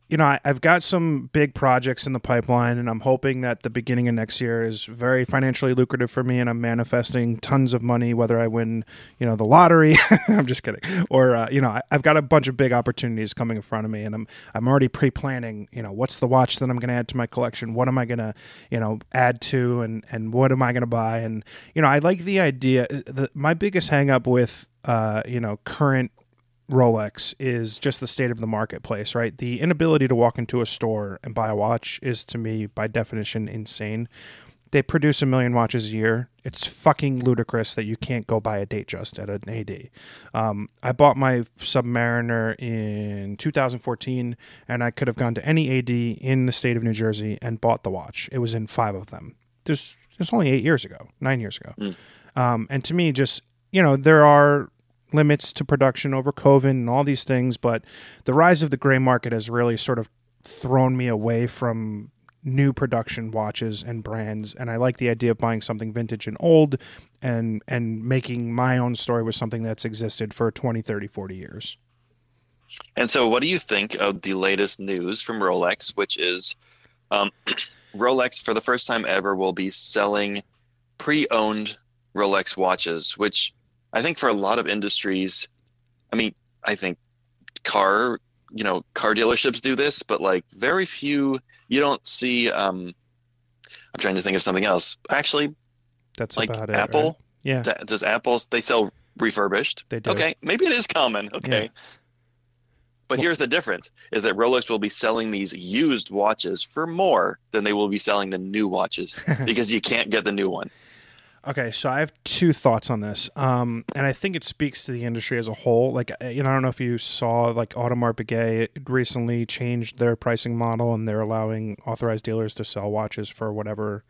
you know, I, I've got some big projects in the pipeline, and I'm hoping that the beginning of next year is very financially lucrative for me, and I'm manifesting tons of money, whether I win, you know, the lottery. I'm just kidding. Or, uh, you know, I, I've got a bunch of big opportunities coming in front of me, and I'm I'm already pre-planning, you know, what's the watch that I'm going to add to my collection? What am I going to, you know, add to, and, and what am I going to buy? And, you know, I like the idea. The, my biggest hang-up with, uh, you know, current Rolex is just the state of the marketplace, right? The inability to walk into a store and buy a watch is, to me, by definition, insane. They produce a million watches a year. It's fucking ludicrous that you can't go buy a Datejust at an A D. Um, I bought my Submariner in two thousand fourteen, and I could have gone to any A D in the state of New Jersey and bought the watch. It was in five of them. There's it's only eight years ago, nine years ago. Mm. Um, and to me, just, you know, there are limits to production over COVID and all these things, but the rise of the gray market has really sort of thrown me away from new production watches and brands. And I like the idea of buying something vintage and old and and making my own story with something that's existed for twenty, thirty, forty years. And so what do you think of the latest news from Rolex, which is um, Rolex for the first time ever will be selling pre-owned Rolex watches, which I think for a lot of industries, I mean, I think car, you know, car dealerships do this, but like very few, you don't see, um, I'm trying to think of something else. Actually, that's like about it, Apple. Right? Yeah. Th- does Apple, they sell refurbished? They do. Okay. Maybe it is common. Okay. Yeah. But here's the difference, is that Rolex will be selling these used watches for more than they will be selling the new watches because you can't get the new one. Okay, so I have two thoughts on this, um, and I think it speaks to the industry as a whole. Like, you know, I don't know if you saw, like, Audemars Piguet recently changed their pricing model, and they're allowing authorized dealers to sell watches for whatever,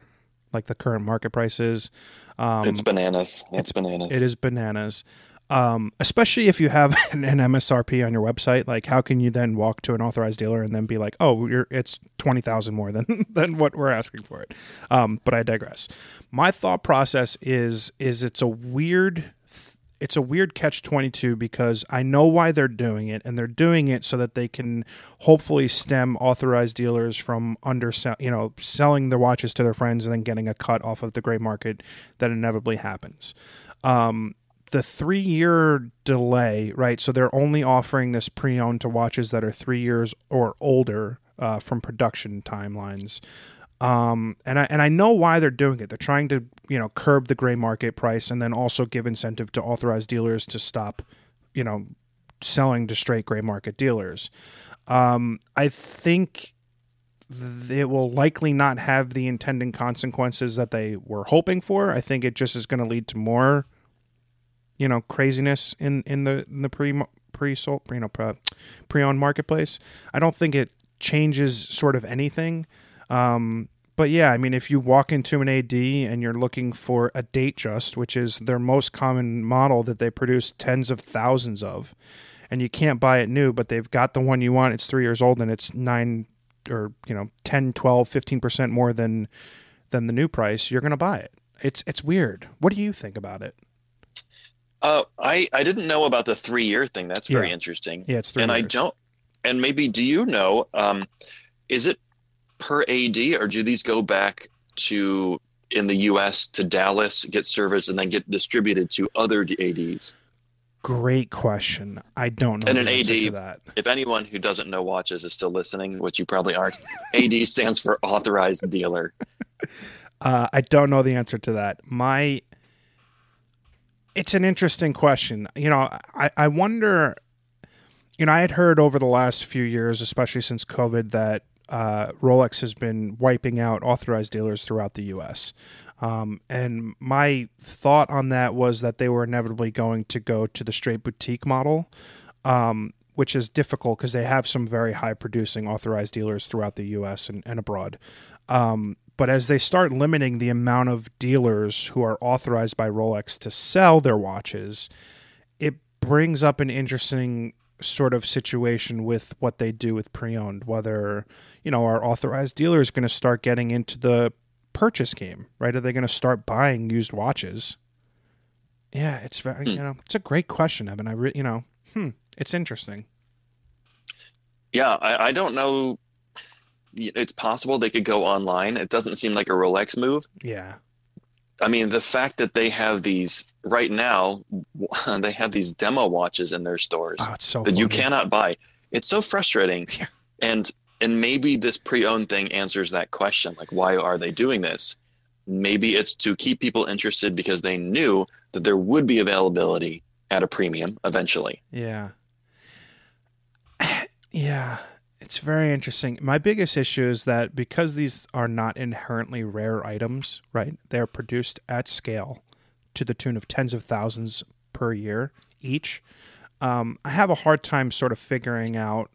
like, the current market price is. Um, it's bananas. It's, it's bananas. It is bananas. Um, especially if you have an, an M S R P on your website, like how can you then walk to an authorized dealer and then be like, oh, you're, it's twenty thousand more than, than what we're asking for it. Um, but I digress. My thought process is, is it's a weird, it's a weird catch twenty-two because I know why they're doing it, and they're doing it so that they can hopefully stem authorized dealers from under, you know, selling their watches to their friends and then getting a cut off of the gray market that inevitably happens. Um, The three-year delay, right? So they're only offering this pre-owned to watches that are three years or older uh, from production timelines, um, and I and I know why they're doing it. They're trying to, you know, curb the gray market price and then also give incentive to authorized dealers to stop, you know, selling to straight gray market dealers. Um, I think it will likely not have the intended consequences that they were hoping for. I think it just is going to lead to more, you know, craziness in, in the in the pre pre sold you know pre owned marketplace. I don't think it changes sort of anything, um, but yeah, I mean, if you walk into an A D and you're looking for a Datejust, which is their most common model that they produce tens of thousands of, and you can't buy it new, but they've got the one you want. It's three years old and it's nine or you know ten, twelve, fifteen percent more than than the new price. You're gonna buy it. It's it's weird. What do you think about it? Uh, I, I didn't know about the three year thing. That's very yeah. interesting. Yeah, it's three and years. And I don't, and maybe do you know, um, is it per A D or do these go back to in the U S to Dallas, get service and then get distributed to other A Ds? Great question. I don't know. And an A D, to that. If anyone who doesn't know watches is still listening, which you probably aren't, A D stands for authorized dealer. Uh, I don't know the answer to that. My, It's an interesting question. You know, I, I wonder, you know, I had heard over the last few years, especially since COVID, that uh, Rolex has been wiping out authorized dealers throughout the U S. Um, and my thought on that was that they were inevitably going to go to the straight boutique model, um, which is difficult because they have some very high producing authorized dealers throughout the U S and, and abroad. Um But as they start limiting the amount of dealers who are authorized by Rolex to sell their watches, it brings up an interesting sort of situation with what they do with pre-owned, whether, you know, our authorized dealer is going to start getting into the purchase game, right? Are they going to start buying used watches? Yeah, it's very, you know, it's a great question, Evan. I re- you know, hmm, it's interesting. Yeah, I, I don't know. It's possible they could go online. It doesn't seem like a Rolex move. Yeah. I mean, the fact that they have these right now, they have these demo watches in their stores oh, it's so that funny. You cannot buy. It's so frustrating. Yeah. And, and maybe this pre-owned thing answers that question. Like, why are they doing this? Maybe it's to keep people interested because they knew that there would be availability at a premium eventually. Yeah. Yeah. It's very interesting. My biggest issue is that because these are not inherently rare items, right? They're produced at scale to the tune of tens of thousands per year each. Um, I have a hard time sort of figuring out,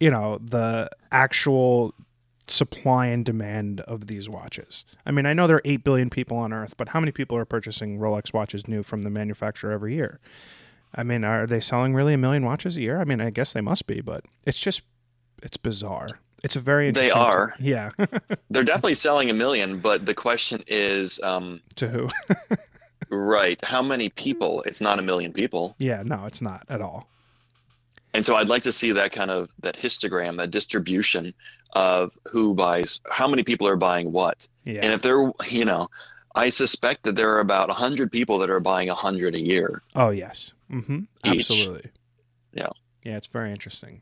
you know, the actual supply and demand of these watches. I mean, I know there are eight billion people on Earth, but how many people are purchasing Rolex watches new from the manufacturer every year? I mean, are they selling really a million watches a year? I mean, I guess they must be, but it's just, it's bizarre. It's a very interesting... They are. T- yeah. They're definitely selling a million, but the question is... Um, to who? Right. How many people? It's not a million people. Yeah, no, it's not at all. And so I'd like to see that kind of, that histogram, that distribution of who buys, how many people are buying what. Yeah. And if they're, you know, I suspect that there are about one hundred people that are buying one hundred a year. Oh, yes. Mm-hmm. Absolutely. Yeah. Yeah, it's very interesting.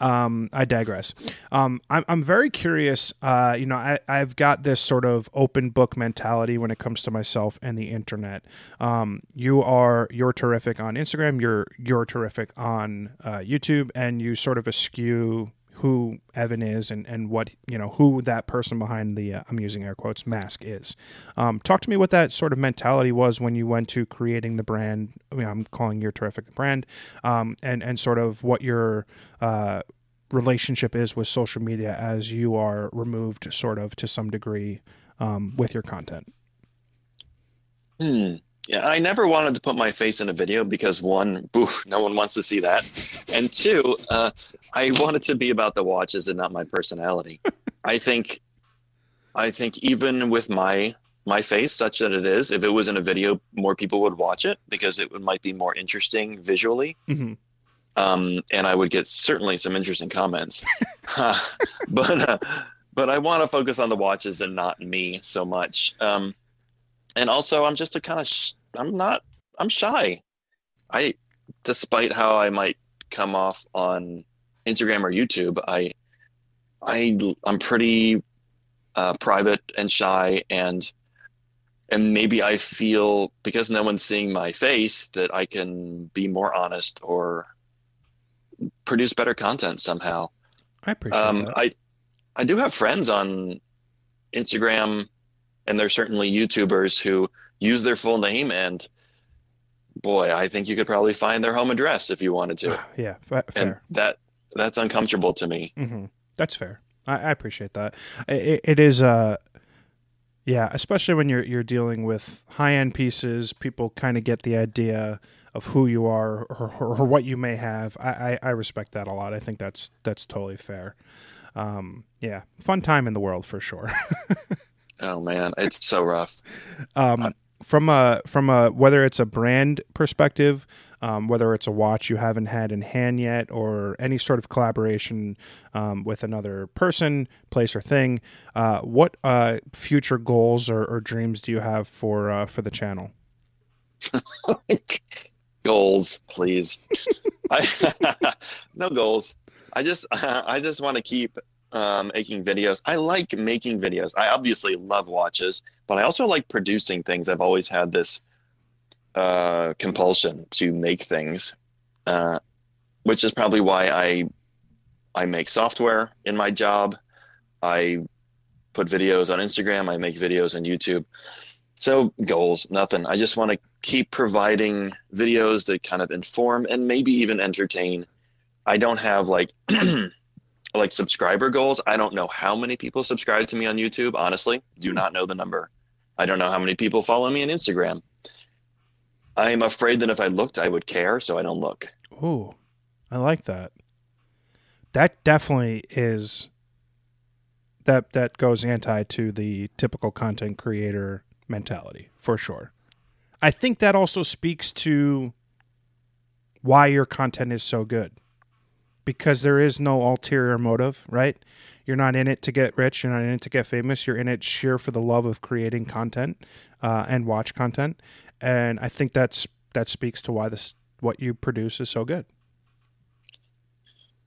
Um, I digress. Um, I'm I'm very curious. Uh, you know, I, I've got this sort of open book mentality when it comes to myself and the internet. Um, you are you're terrific on Instagram. You're you're terrific on uh, YouTube, and you sort of eschew who Evan is and, and what, you know, who that person behind the, uh, I'm using air quotes, mask is. Um, talk to me what that sort of mentality was when you went to creating the brand. I mean, I'm calling Your Terrific the brand, um, and, and sort of what your uh, relationship is with social media as you are removed sort of to some degree um, with your content. Hmm. Yeah, I never wanted to put my face in a video because, one, boof, no one wants to see that. And two, uh, I wanted to be about the watches and not my personality. I think I think even with my my face, such that it is, if it was in a video, more people would watch it because it would, might be more interesting visually. Mm-hmm. Um, and I would get certainly some interesting comments. uh, but, uh, but I want to focus on the watches and not me so much. Um, and also, I'm just a kind of... Sh- I'm not, I'm shy. I, despite how I might come off on Instagram or YouTube, I, I, I'm pretty uh, private and shy, and, and maybe I feel because no one's seeing my face that I can be more honest or produce better content somehow. I appreciate um, that. I, I do have friends on Instagram, and there's certainly YouTubers who use their full name, and boy, I think you could probably find their home address if you wanted to. Yeah, fa- fair. And that that's uncomfortable to me. Mm-hmm. That's fair. I, I appreciate that. It, it is, uh, yeah, especially when you're you're dealing with high end pieces, people kind of get the idea of who you are or, or, or what you may have. I, I, I respect that a lot. I think that's that's totally fair. Um, yeah, fun time in the world for sure. Oh man, it's so rough. Um, I- From a from a whether it's a brand perspective, um, whether it's a watch you haven't had in hand yet, or any sort of collaboration um, with another person, place, or thing, uh, what uh, future goals or, or dreams do you have for uh, for the channel? Goals, please. I, no goals. I just I just want to keep. Um, making videos. I like making videos. I obviously love watches, but I also like producing things. I've always had this uh, compulsion to make things, uh, which is probably why I I make software in my job. I put videos on Instagram. I make videos on YouTube. So goals, nothing. I just want to keep providing videos that kind of inform and maybe even entertain. I don't have like... like subscriber goals. I don't know how many people subscribe to me on YouTube. Honestly, do not know the number. I don't know how many people follow me on Instagram. I'm afraid that if I looked, I would care. So I don't look. Ooh, I like that. That definitely is that, that goes anti to the typical content creator mentality for sure. I think that also speaks to why your content is so good. Because there is no ulterior motive, right? You're not in it to get rich. You're not in it to get famous. You're in it sheer for the love of creating content uh, and watch content. And I think that's that speaks to why this what you produce is so good.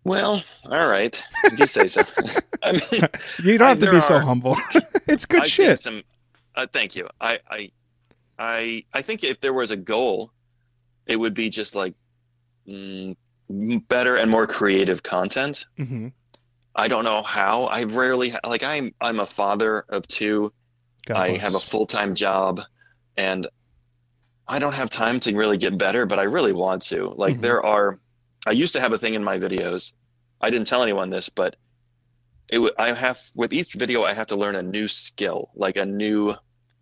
Well, all right. You say so. I mean, you don't have to be are, so humble. It's good I shit. Some, uh, thank you. I, I, I, I think if there was a goal, it would be just like... Mm, better and more creative content. Mm-hmm. I don't know how. I rarely like I'm I'm a father of two. God I bless. Have a full-time job and I don't have time to really get better, but I really want to. Like mm-hmm. there are I used to have a thing in my videos. I didn't tell anyone this, but it w- I have with each video, I have to learn a new skill, like a new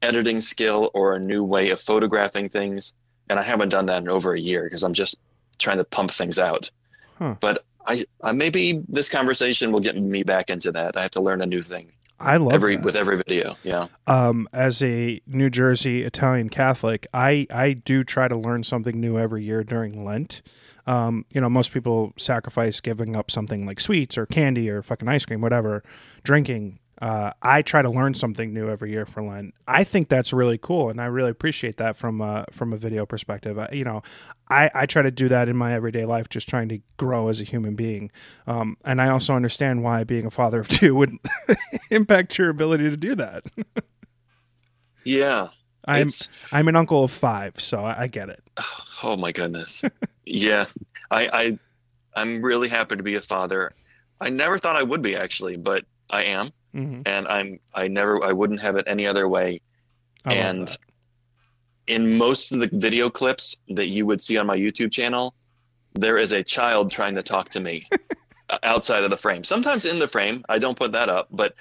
editing skill or a new way of photographing things. And I haven't done that in over a year because I'm just trying to pump things out. Huh. But I, I maybe this conversation will get me back into that. I have to learn a new thing. I love every that. With every video. Yeah. Um, as a New Jersey Italian Catholic, I, I do try to learn something new every year during Lent. Um, you know, most people sacrifice giving up something like sweets or candy or fucking ice cream, whatever, drinking. Uh, I try to learn something new every year for Lent. I think that's really cool, and I really appreciate that from a, from a video perspective. I, you know, I, I try to do that in my everyday life, just trying to grow as a human being. Um, and I also understand why being a father of two would impact your ability to do that. Yeah. I'm it's... I'm an uncle of five, so I, I get it. Oh, my goodness. Yeah. I, I, I'm really happy to be a father. I never thought I would be, actually, but I am. Mm-hmm. And I'm, I never, I wouldn't have it any other way. I and in most of the video clips that you would see on my YouTube channel, there is a child trying to talk to me outside of the frame, sometimes in the frame. I don't put that up, but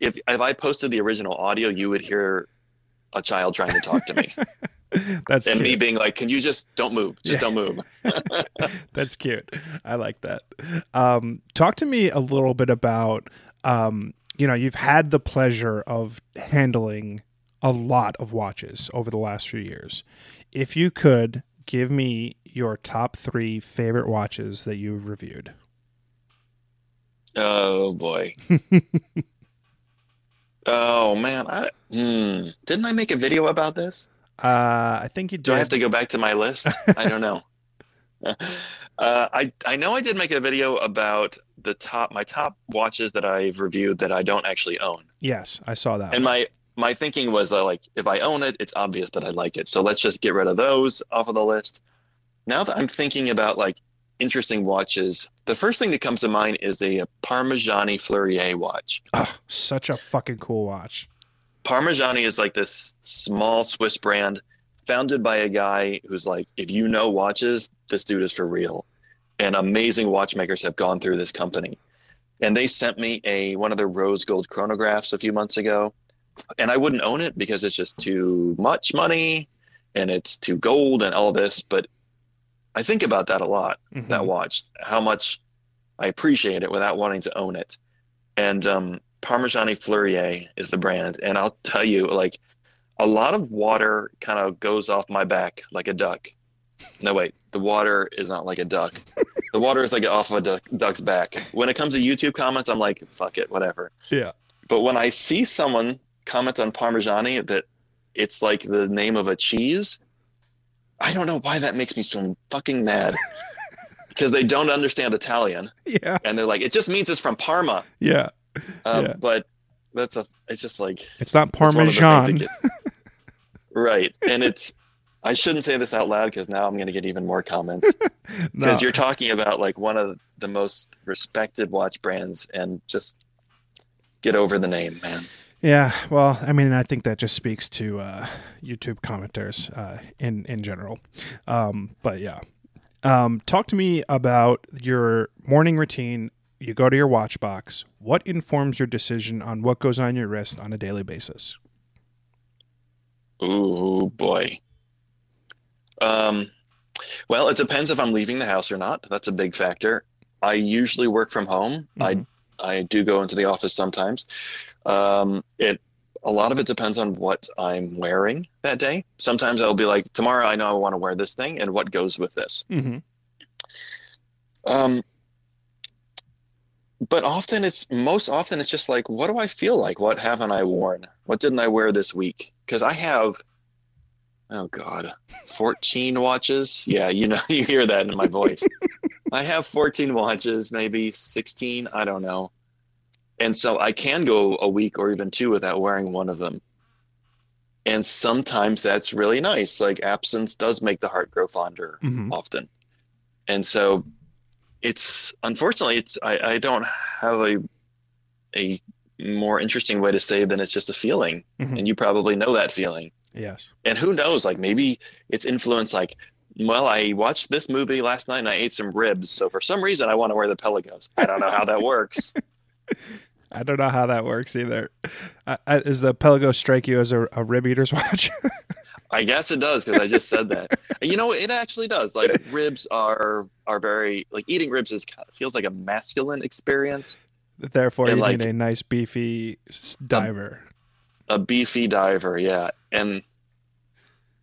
if, if I posted the original audio, you would hear a child trying to talk to me. That's and cute. Me being like, can you just don't move? Just yeah. don't move. That's cute. I like that. Um, talk to me a little bit about, um, you know, you've had the pleasure of handling a lot of watches over the last few years. If you could give me your top three favorite watches that you've reviewed. Oh boy. Oh man. I, hmm. Didn't I make a video about this? Uh, I think you did. Do I have to go back to my list? I don't know. Uh, I, I know I did make a video about the top, my top watches that I've reviewed that I don't actually own. Yes, I saw that. And my, my thinking was uh, like, if I own it, it's obvious that I like it. So let's just get rid of those off of the list. Now that I'm thinking about like interesting watches, the first thing that comes to mind is a Parmigiani Fleurier watch. Oh, such a fucking cool watch. Parmigiani is like this small Swiss brand founded by a guy who's like, if you know watches, this dude is for real. And amazing watchmakers have gone through this company. And they sent me a one of their rose gold chronographs a few months ago. And I wouldn't own it because it's just too much money and it's too gold and all this. But I think about that a lot, mm-hmm. that watch, how much I appreciate it without wanting to own it. And um, Parmigiani Fleurier is the brand. And I'll tell you, like, a lot of water kind of goes off my back like a duck. No, wait. The water is not like a duck. The water is like off of a duck, duck's back. When it comes to YouTube comments, I'm like, fuck it, whatever. Yeah. But when I see someone comment on Parmigiani that it's like the name of a cheese, I don't know why that makes me so fucking mad. Because they don't understand Italian. Yeah. And they're like, it just means it's from Parma. Yeah. Um, yeah. But that's a, it's just like. It's not Parmesan. It's right. And it's. I shouldn't say this out loud because now I'm going to get even more comments because no. You're talking about like one of the most respected watch brands and just get over the name, man. Yeah. Well, I mean, I think that just speaks to uh, YouTube commenters uh, in, in general. Um, but yeah. Um, talk to me about your morning routine. You go to your watch box. What informs your decision on what goes on your wrist on a daily basis? Ooh, boy. Um, well, it depends if I'm leaving the house or not. That's a big factor. I usually work from home. Mm-hmm. I, I do go into the office sometimes. Um, it, a lot of it depends on what I'm wearing that day. Sometimes I'll be like, tomorrow I know I want to wear this thing and what goes with this. Mm-hmm. Um, but often it's most often it's just like, what do I feel like? What haven't I worn? What didn't I wear this week? 'Cause I have, oh God, fourteen watches. Yeah. You know, you hear that in my voice. I have fourteen watches, maybe sixteen. I don't know. And so I can go a week or even two without wearing one of them. And sometimes that's really nice. Like absence does make the heart grow fonder mm-hmm. often. And so it's, unfortunately it's, I, I don't have a, a more interesting way to say than it's just a feeling. Mm-hmm. And you probably know that feeling. Yes. And who knows, like maybe it's influenced like, well, I watched this movie last night and I ate some ribs. So for some reason I want to wear the Pelagos. I don't know how that works. I don't know how that works either. Uh, is the Pelagos strike you as a, a rib eater's watch? I guess it does, because I just said that. You know, it actually does. Like, ribs are are very, like, eating ribs is kind of, feels like a masculine experience. Therefore, and you like, need a nice beefy diver. A, a beefy diver, yeah. And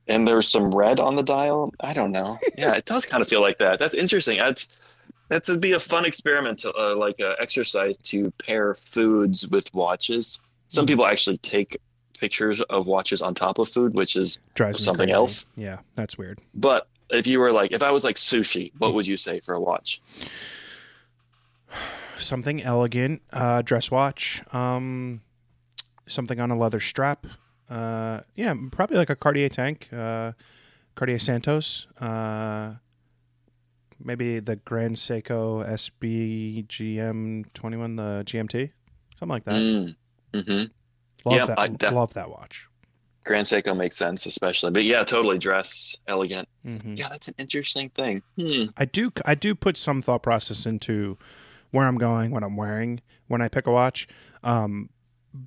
and there's some red on the dial. I don't know. Yeah, it does kind of feel like that. That's interesting. That's that's would be a fun experiment, to, uh, like an exercise to pair foods with watches. Some people actually take pictures of watches on top of food, which is something else. Yeah, that's weird. But if you were like, if I was like sushi, what would you say for a watch? Something elegant, uh, dress watch, um, something on a leather strap. Uh, yeah, probably like a Cartier Tank, uh, Cartier Santos, uh, maybe the Grand Seiko S B G M twenty-one, the G M T, something like that. Mm. Mm-hmm. Love, yep, that, I def- love that watch. Grand Seiko makes sense, especially. But yeah, totally dress, elegant. Mm-hmm. Yeah, that's an interesting thing. Hmm. I do I do put some thought process into where I'm going, what I'm wearing when I pick a watch. Um,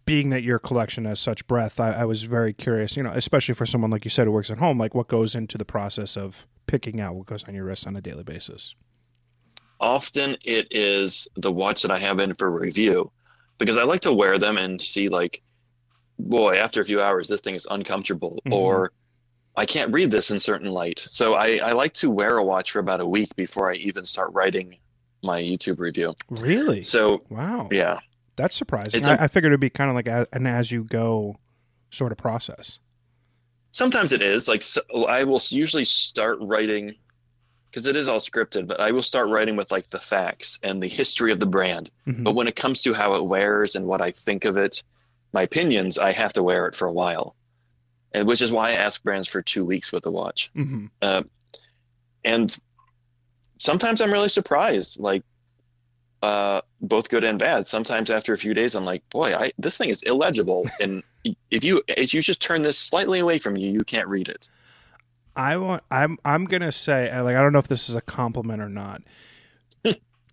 being that your collection has such breadth, I, I was very curious, you know, especially for someone like you said who works at home, like what goes into the process of picking out what goes on your wrist on a daily basis? Often it is the watch that I have in for review, because I like to wear them and see like, boy, after a few hours, this thing is uncomfortable, mm-hmm. or I can't read this in certain light. So I, I like to wear a watch for about a week before I even start writing my YouTube review. Really? So, wow. Yeah. That's surprising. A, I, I figured it'd be kind of like a, an as-you-go sort of process. Sometimes it is. Like, so I will usually start writing, because it is all scripted, but I will start writing with like the facts and the history of the brand. Mm-hmm. But when it comes to how it wears and what I think of it, my opinions, I have to wear it for a while, and which is why I ask brands for two weeks with a watch. Mm-hmm. Uh, and sometimes I'm really surprised, like uh, both good and bad. Sometimes after a few days, I'm like, boy, I, this thing is illegible. And if you if you just turn this slightly away from you, you can't read it. I want, I'm I'm going to say, like, I don't know if this is a compliment or not,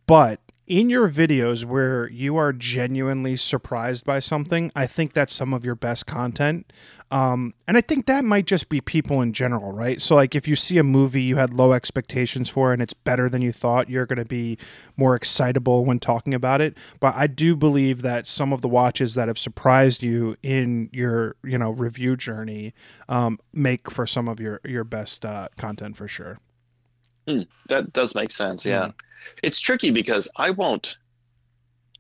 but in your videos where you are genuinely surprised by something, I think that's some of your best content. Um, and I think that might just be people in general, right? So like if you see a movie you had low expectations for and it's better than you thought, you're going to be more excitable when talking about it. But I do believe that some of the watches that have surprised you in your, you know, review journey um, make for some of your, your best uh, content for sure. Mm, that does make sense. Yeah. Mm. It's tricky because I won't,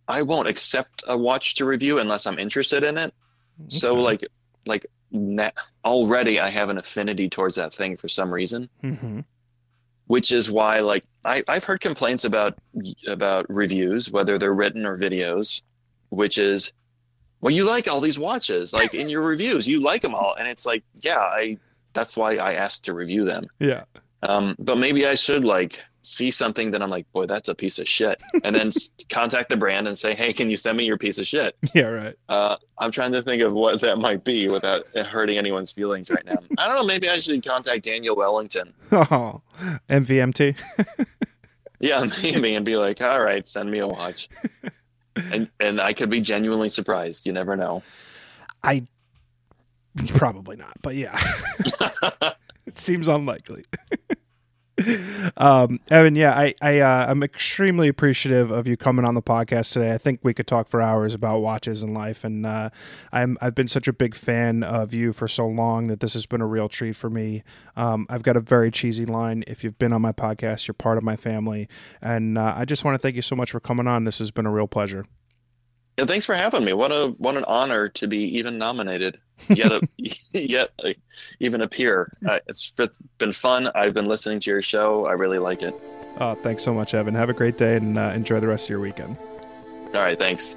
I won't accept a watch to review unless I'm interested in it. Okay. So like, like na- already I have an affinity towards that thing for some reason, mm-hmm. which is why, like, I, I've heard complaints about, about reviews, whether they're written or videos, which is, well, you like all these watches, like in your reviews, you like them all. And it's like, yeah, I, that's why I asked to review them. Yeah. Um, but maybe I should like see something that I'm like, boy, that's a piece of shit. And then contact the brand and say, hey, can you send me your piece of shit? Yeah, right. Uh, I'm trying to think of what that might be without hurting anyone's feelings right now. I don't know. Maybe I should contact Daniel Wellington. Oh, M V M T. Yeah, maybe. And be like, all right, send me a watch. And, and I could be genuinely surprised. You never know. I probably not, but yeah. It seems unlikely. um, Evan, yeah, I, I, uh, I'm extremely appreciative of you coming on the podcast today. I think we could talk for hours about watches and life, and uh, I'm, I've been such a big fan of you for so long that this has been a real treat for me. Um, I've got a very cheesy line. If you've been on my podcast, you're part of my family, and uh, I just want to thank you so much for coming on. This has been a real pleasure. Yeah, thanks for having me. What a what an honor to be even nominated. yet, a, yet a, even appear. Uh, it's been fun. I've been listening to your show. I really like it. Oh, thanks so much, Evan. Have a great day and uh, enjoy the rest of your weekend. All right, thanks.